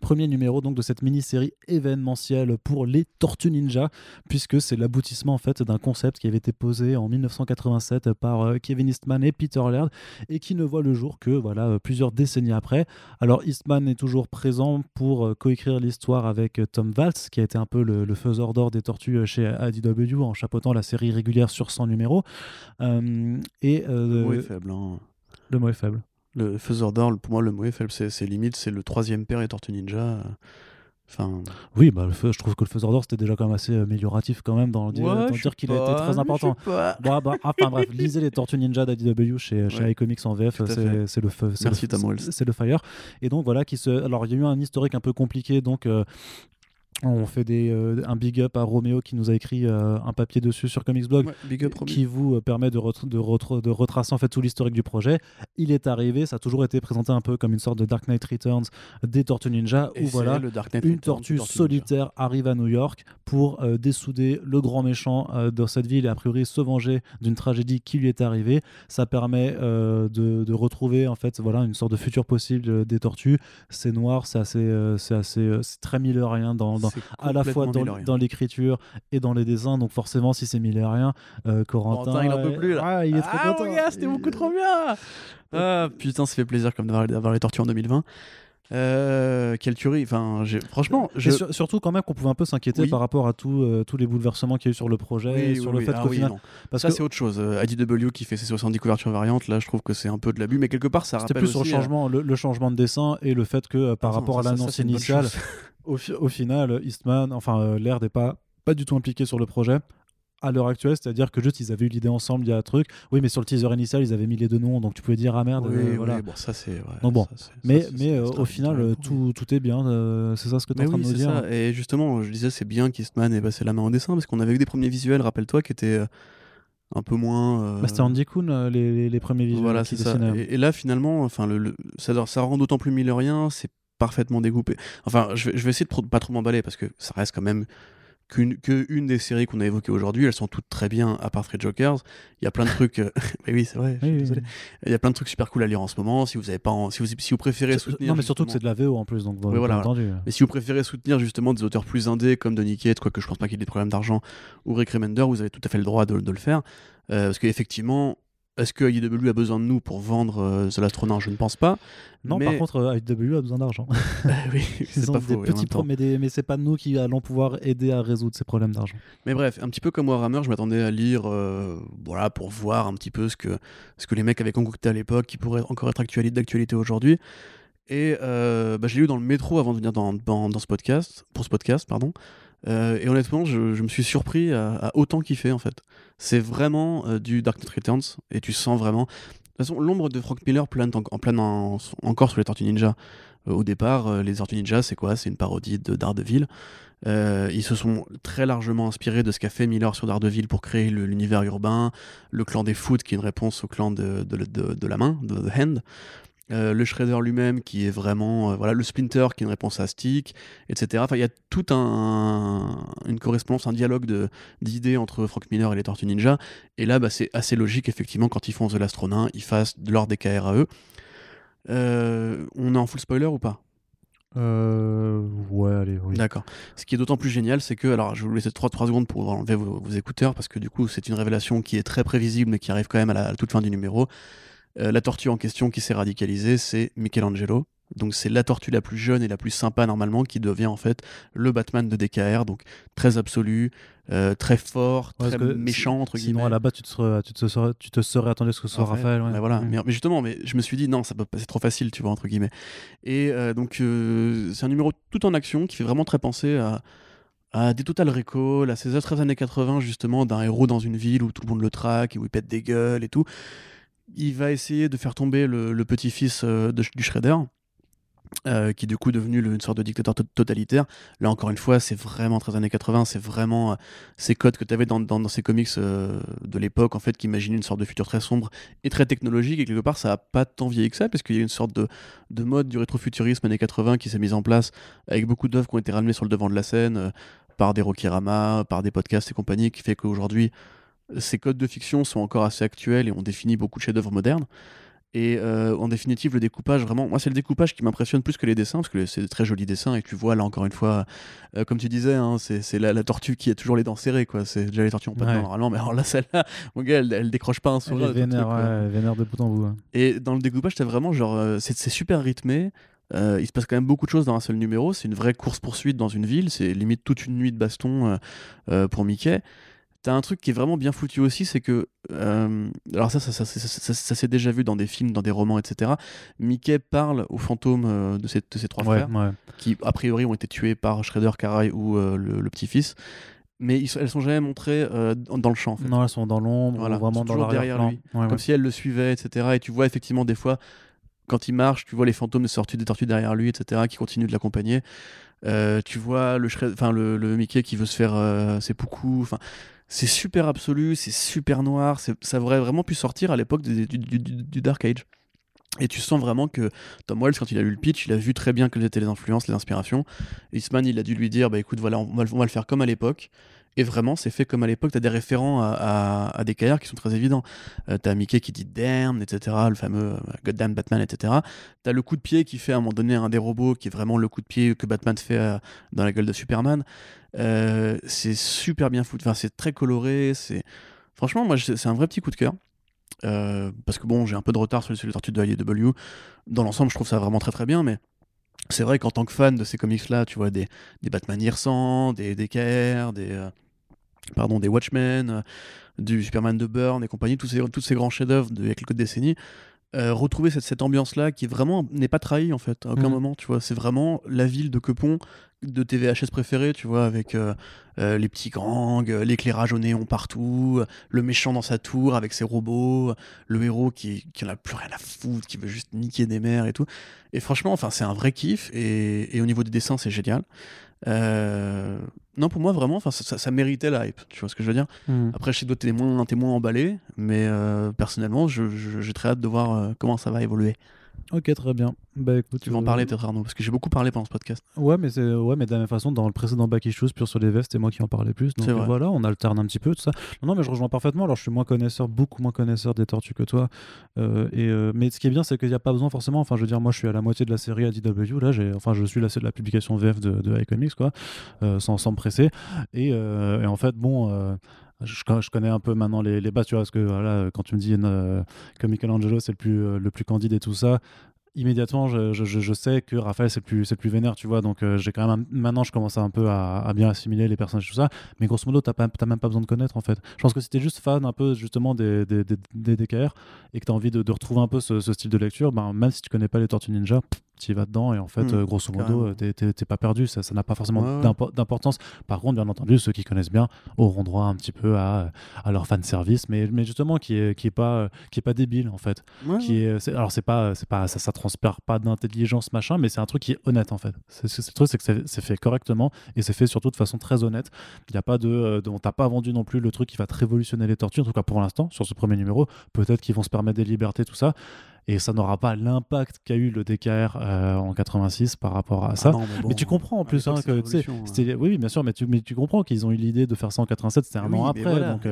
Premier numéro donc de cette mini-série événementielle pour les Tortues Ninja, puisque c'est l'aboutissement en fait d'un concept qui avait été posé en 1987 par Kevin Eastman et Peter Laird et qui ne voit le jour que plusieurs décennies après. Alors Eastman est toujours présent pour coécrire l'histoire avec Tom Waltz, qui a été un peu le faiseur d'or des Tortues chez IDW en chapeautant la série régulière sur 100 numéros. Le mot est faible. Hein. Le mot est faible. Le faiseur d'or, pour moi, le mot est faible, c'est limite, c'est le troisième père des Tortues Ninja. Enfin... Oui, je trouve que le faiseur d'or, c'était déjà quand même assez amélioratif quand même, dans dire qu'il a été très important. Bref, lisez les Tortues Ninja d'IDW chez iComics en VF, c'est le Fire. Et donc voilà, il y a eu un historique un peu compliqué, donc... On fait un big up à Roméo qui nous a écrit un papier dessus sur Comics Blog, qui vous permet de retracer en fait tout l'historique du projet. Il est arrivé, ça a toujours été présenté un peu comme une sorte de Dark Knight Returns des Tortues Ninja, où voilà, une tortue solitaire arrive à New York pour dessouder le grand méchant dans cette ville et a priori se venger d'une tragédie qui lui est arrivée. Ça permet de retrouver en fait voilà une sorte de futur possible des tortues. C'est noir, c'est très millérien à la fois dans l'écriture et dans les dessins, donc forcément si c'est millérien, Corentin il en peut plus là. Ah, il est trop content. Mon gars, c'était beaucoup trop bien. Ah putain, ça fait plaisir comme d'avoir les tortues en 2020. Quelle tuerie, enfin, franchement surtout quand même qu'on pouvait un peu s'inquiéter par rapport à tous les bouleversements qu'il y a eu sur le projet et sur le fait qu'au final parce ça que... c'est autre chose, IDW qui fait ses 70 couvertures variantes, là je trouve que c'est un peu de l'abus, mais quelque part ça rappelle plus aussi sur le changement de dessin et le fait que par rapport à l'annonce initiale au final Eastman, Laird n'est pas du tout impliqué sur le projet à l'heure actuelle, c'est-à-dire que juste ils avaient eu l'idée ensemble, il y a un truc. Oui, mais sur le teaser initial, ils avaient mis les deux noms, donc tu pouvais dire ah merde. Oui, voilà. Bon, ça c'est. Ouais, donc bon, mais au final, tout est bien. C'est ça ce que tu es en train de nous dire. Ça. Et justement, je disais c'est bien qu'Eastman ait passé la main au dessin parce qu'on avait eu des premiers visuels, rappelle-toi, qui étaient un peu moins. C'était Andy Kuhn les premiers visuels. Voilà, c'est ça. Et là, finalement, ça rend d'autant plus millérien. C'est parfaitement découpé. Enfin, je vais essayer de pas trop m'emballer parce que ça reste quand même. Qu'une des séries qu'on a évoquées aujourd'hui, elles sont toutes très bien, à part Three Jokers. Il y a plein de trucs. Oui, c'est vrai. Désolé. Il y a plein de trucs super cool à lire en ce moment. Si vous avez pas, si vous préférez soutenir. Non, mais surtout que c'est de la VO en plus, donc voilà. Entendu. Mais si vous préférez soutenir justement des auteurs plus indés comme Donny Cates, quoique je pense pas qu'il y ait des problèmes d'argent, ou Rick Remender, vous avez tout à fait le droit de le faire, parce qu'effectivement. Est-ce que IDW a besoin de nous pour vendre The Last Ronin ? Je ne pense pas. Non, mais... par contre, IDW a besoin d'argent. Oui, c'est pas faux. Mais c'est pas nous qui allons pouvoir aider à résoudre ces problèmes d'argent. Mais bref, un petit peu comme Warhammer, je m'attendais à lire pour voir un petit peu ce que les mecs avaient concocté à l'époque, qui pourrait encore être d'actualité aujourd'hui. Et je l'ai lu dans le métro avant de venir pour ce podcast. Et honnêtement, je me suis surpris à autant kiffer en fait. C'est vraiment du Dark Knight Returns et tu sens vraiment. De toute façon, l'ombre de Frank Miller plane encore sur les Tortues Ninja. Au départ, les Tortues Ninja, c'est quoi ? C'est une parodie de Daredevil. Ils se sont très largement inspirés de ce qu'a fait Miller sur Daredevil pour créer l'univers urbain, le clan des Foot qui est une réponse au clan de la main, de The Hand. Le Shredder lui-même qui est vraiment le Splinter qui est une réponse à Stick, etc. Enfin, il y a toute une correspondance, un dialogue d'idées entre Frank Miller et les Tortues Ninja, et là c'est assez logique effectivement quand ils font The Last Ronin, ils fassent de l'ordre des KRAE. On est en full spoiler ou pas ? Ouais, allez, oui. D'accord. Ce qui est d'autant plus génial, c'est que, alors je vais vous laisser 3 secondes pour enlever vos écouteurs parce que du coup c'est une révélation qui est très prévisible mais qui arrive quand même à la toute fin du numéro. La tortue en question qui s'est radicalisée, c'est Michelangelo. Donc c'est la tortue la plus jeune et la plus sympa normalement qui devient en fait le Batman de DKR, donc très absolu, très fort, très méchant entre guillemets. Sinon à la base tu te serais attendu à ce que ce soit Raphaël. Ouais. Mais justement, je me suis dit non, ça peut passer trop facile, tu vois entre guillemets. Et c'est un numéro tout en action qui fait vraiment très penser à des Total Recall, à ces autres années 80 justement d'un héros dans une ville où tout le monde le traque et où il pète des gueules et tout. Il va essayer de faire tomber le petit-fils du Shredder, qui est du coup devenu une sorte de dictateur totalitaire. Là, encore une fois, c'est vraiment très années 80, c'est vraiment ces codes que tu avais dans ces comics de l'époque, en fait, qui imaginaient une sorte de futur très sombre et très technologique. Et quelque part, ça n'a pas tant vieilli que ça, parce qu'il y a une sorte de mode du rétrofuturisme années 80 qui s'est mise en place, avec beaucoup d'œuvres qui ont été ramenées sur le devant de la scène, par des Rokirama, par des podcasts et compagnie, qui fait qu'aujourd'hui, ces codes de fiction sont encore assez actuels et on définit beaucoup de chefs-d'œuvre modernes. Et en définitive, le découpage, vraiment, moi c'est le découpage qui m'impressionne plus que les dessins, parce que c'est de très jolis dessins et tu vois là encore une fois, comme tu disais, hein, c'est la tortue qui a toujours les dents serrées, quoi. C'est déjà les tortues en pâte normalement, mais alors là celle-là, mon gars, elle décroche pas un sourire. Elle est vénère de bout en bout. Hein. Et dans le découpage, t'as vraiment genre, c'est super rythmé. Il se passe quand même beaucoup de choses dans un seul numéro. C'est une vraie course-poursuite dans une ville. C'est limite toute une nuit de baston pour Mickey. T'as un truc qui est vraiment bien foutu aussi, c'est que alors ça s'est déjà vu dans des films, dans des romans, etc. Mickey parle aux fantômes de ses 3 frères qui a priori ont été tués par Shredder, Karai ou le petit-fils, mais elles sont jamais montrées dans le champ en fait. Non, elles sont dans l'ombre, voilà, ou vraiment dans l'arrière-plan, comme si elles le suivaient, etc. Et tu vois effectivement des fois quand il marche, tu vois les fantômes des tortues derrière lui, etc., qui continuent de l'accompagner. Tu vois le Mickey qui veut se faire seppuku. Enfin, c'est super absolu, c'est super noir. Ça aurait vraiment pu sortir à l'époque du Dark Age. Et tu sens vraiment que Tom Wells, quand il a lu le pitch, il a vu très bien quelles étaient les influences, les inspirations. Eastman, il a dû lui dire, bah écoute, voilà, on va le faire comme à l'époque. Et vraiment, c'est fait comme à l'époque. T'as des référents à des cahiers qui sont très évidents. T'as Mickey qui dit damn, etc. Le fameux goddamn Batman, etc. T'as le coup de pied qui fait à un moment donné un des robots, qui est vraiment le coup de pied que Batman fait dans la gueule de Superman. C'est super bien foutu. Enfin, c'est très coloré. Franchement, moi, c'est un vrai petit coup de cœur. Parce que bon, j'ai un peu de retard sur les tortues de IDW. Dans l'ensemble, je trouve ça vraiment très très bien, mais c'est vrai qu'en tant que fan de ces comics-là, tu vois des Batman Hirsant, des KR, des Watchmen, du Superman de Byrne et compagnie, tous ces grands chefs-d'œuvre il y a quelques décennies, retrouver cette ambiance-là qui vraiment n'est pas trahie en fait, à aucun moment, tu vois. C'est vraiment la ville de Quepon, de tes VHS préférés, tu vois, avec les petits gangs, l'éclairage au néon partout, le méchant dans sa tour avec ses robots, le héros qui en a plus rien à foutre, qui veut juste niquer des mères et tout. Et franchement, enfin, c'est un vrai kiff, et au niveau des dessins, c'est génial. Non, pour moi, vraiment, ça méritait la hype, tu vois ce que je veux dire. Après, chez d'autres, t'es moins emballé, mais personnellement, j'ai très hâte de voir comment ça va évoluer. Ok, très bien. Bah, écoute, tu vas en parler peut-être, Arnaud, parce que j'ai beaucoup parlé pendant ce podcast. Ouais, mais de la même façon, dans le précédent Back Issues, pure sur les vestes, c'est moi qui en parlais plus. Donc voilà, on alterne un petit peu tout ça. Non, mais je rejoins parfaitement. Alors, je suis beaucoup moins connaisseur des tortues que toi. Mais ce qui est bien, c'est qu'il n'y a pas besoin forcément. Enfin, je veux dire, moi, je suis à la moitié de la série à DW. Là, je suis lassé de la publication VF de iComics, quoi, sans me presser. Et en fait, bon. Je connais un peu maintenant les bases, tu vois, parce que voilà, quand tu me dis que Michelangelo c'est le plus candide et tout ça, immédiatement je sais que Raphaël c'est le plus vénère, tu vois, donc j'ai quand même maintenant je commence un peu à bien assimiler les personnages et tout ça, mais grosso modo t'as même pas besoin de connaître en fait. Je pense que si t'es juste fan un peu justement des DKR et que t'as envie de retrouver un peu ce style de lecture, ben, même si tu connais pas les Tortues Ninja, tu y vas dedans et en fait grosso modo t'es pas perdu, ça n'a pas forcément d'importance. Par contre, bien entendu, ceux qui connaissent bien auront droit un petit peu à leur fanservice, mais justement qui est pas débile en fait, ça transpire pas d'intelligence machin, mais c'est un truc qui est honnête en fait. C'est le truc, c'est que c'est fait correctement et c'est fait surtout de façon très honnête. Il y a pas on t'a pas vendu non plus le truc qui va te révolutionner les tortues, en tout cas pour l'instant sur ce premier numéro. Peut-être qu'ils vont se permettre des libertés, tout ça, et ça n'aura pas l'impact qu'a eu le DKR en 86 par rapport à ça. Non, mais tu comprends en plus, hein, que c'était oui bien sûr, mais tu comprends qu'ils ont eu l'idée de faire ça en 87, c'était un an après, voilà, donc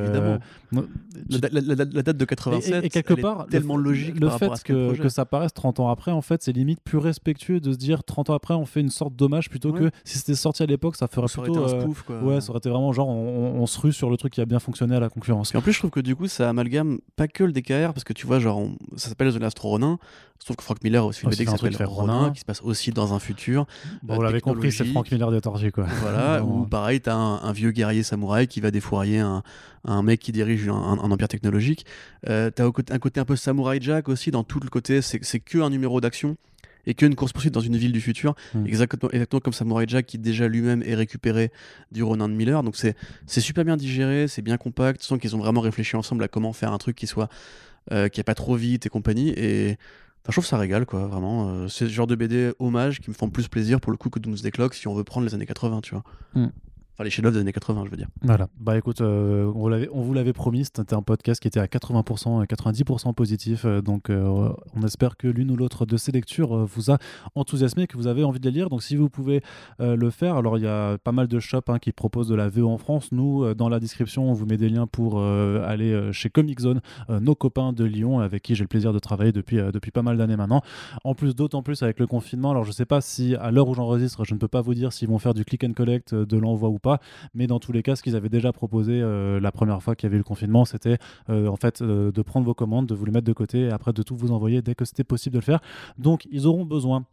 la date de 87 et quelque part tellement logique le par fait que ça paraisse 30 ans après, en fait c'est limite plus respectueux de se dire 30 ans après on fait une sorte d'hommage, plutôt que si c'était sorti à l'époque ça ferait plutôt un spoof, quoi. Ouais, ça aurait été vraiment genre on se rue sur le truc qui a bien fonctionné à la concurrence. Et en plus je trouve que du coup ça amalgame pas que le DKR, parce que tu vois genre ça s'appelle The Last Ronin, sauf que Frank Miller a aussi une BD qui s'appelle Ronin, qui se passe aussi dans un futur. Bon, on l'avait compris, c'est Frank Miller des tortues, quoi. Voilà, ou pareil, t'as un vieux guerrier samouraï qui va défourailler un mec qui dirige un empire technologique. T'as un côté un peu samouraï Jack aussi, dans tout le côté, c'est que un numéro d'action et qu'une course-poursuite dans une ville du futur, exactement comme Samurai Jack qui déjà lui-même est récupéré du Ronin de Miller. Donc c'est super bien digéré, c'est bien compact, tu sens qu'ils ont vraiment réfléchi ensemble à comment faire un truc qui soit qui est pas trop vite et compagnie, et enfin, je trouve que ça régale, quoi, vraiment. C'est ce genre de BD hommage qui me font plus plaisir pour le coup que Doomsday Clock, si on veut prendre les années 80, tu vois. Enfin, les chefs-d'œuvre des années 80, je veux dire. Voilà. Bah écoute, on vous l'avait promis, c'était un podcast qui était à 80%, 90% positif. Donc, on espère que l'une ou l'autre de ces lectures vous a enthousiasmé, que vous avez envie de les lire. Donc, si vous pouvez le faire, alors il y a pas mal de shops qui proposent de la VO en France. Nous, dans la description, on vous met des liens pour aller chez Comic Zone, nos copains de Lyon, avec qui j'ai le plaisir de travailler depuis pas mal d'années maintenant. En plus, d'autant plus avec le confinement. Alors, je sais pas si à l'heure où j'enregistre, je ne peux pas vous dire s'ils vont faire du click and collect, de l'envoi ou pas, mais dans tous les cas ce qu'ils avaient déjà proposé la première fois qu'il y avait eu le confinement, c'était en fait de prendre vos commandes, de vous les mettre de côté et après de tout vous envoyer dès que c'était possible de le faire. Donc ils auront besoin,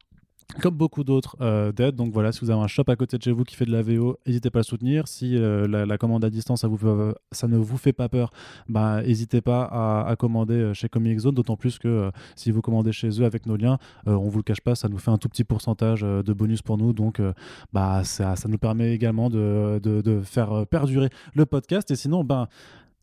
comme beaucoup d'autres, d'aide. Donc voilà, si vous avez un shop à côté de chez vous qui fait de la VO, n'hésitez pas à le soutenir. Si la commande à distance ça ne vous fait pas peur, bah, n'hésitez pas à commander chez Comic Zone, d'autant plus que si vous commandez chez eux avec nos liens, on ne vous le cache pas, ça nous fait un tout petit pourcentage de bonus pour nous. Donc ça nous permet également de faire perdurer le podcast. Et sinon,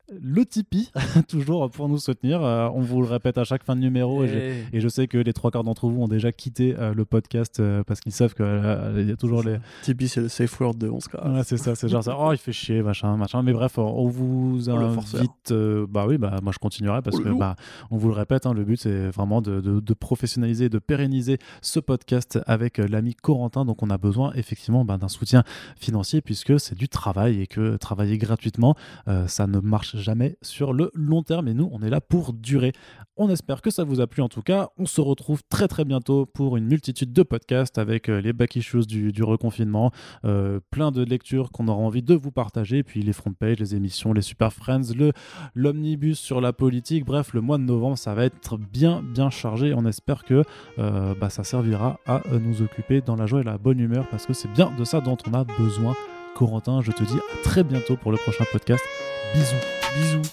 le Tipeee, toujours pour nous soutenir. On vous le répète à chaque fin de numéro et je sais que les 3/4 d'entre vous ont déjà quitté le podcast parce qu'ils savent qu'il y a toujours les... Tipeee, c'est le safe word de 11K. Ouais, c'est ça, c'est genre ça, oh il fait chier, machin. Mais bref, on vous invite... moi je continuerai parce que on vous le répète, hein, le but c'est vraiment de professionnaliser, de pérenniser ce podcast avec l'ami Corentin. Donc on a besoin effectivement d'un soutien financier puisque c'est du travail et que travailler gratuitement, ça ne marche jamais sur le long terme et nous on est là pour durer. On espère que ça vous a plu, en tout cas on se retrouve très très bientôt pour une multitude de podcasts avec les back issues du reconfinement, plein de lectures qu'on aura envie de vous partager, puis les front pages, les émissions, les super friends, l'omnibus sur la politique. Bref, le mois de novembre ça va être bien chargé. On espère que ça servira à nous occuper dans la joie et la bonne humeur parce que c'est bien de ça dont on a besoin. Corentin, je te dis à très bientôt pour le prochain podcast. Bisous.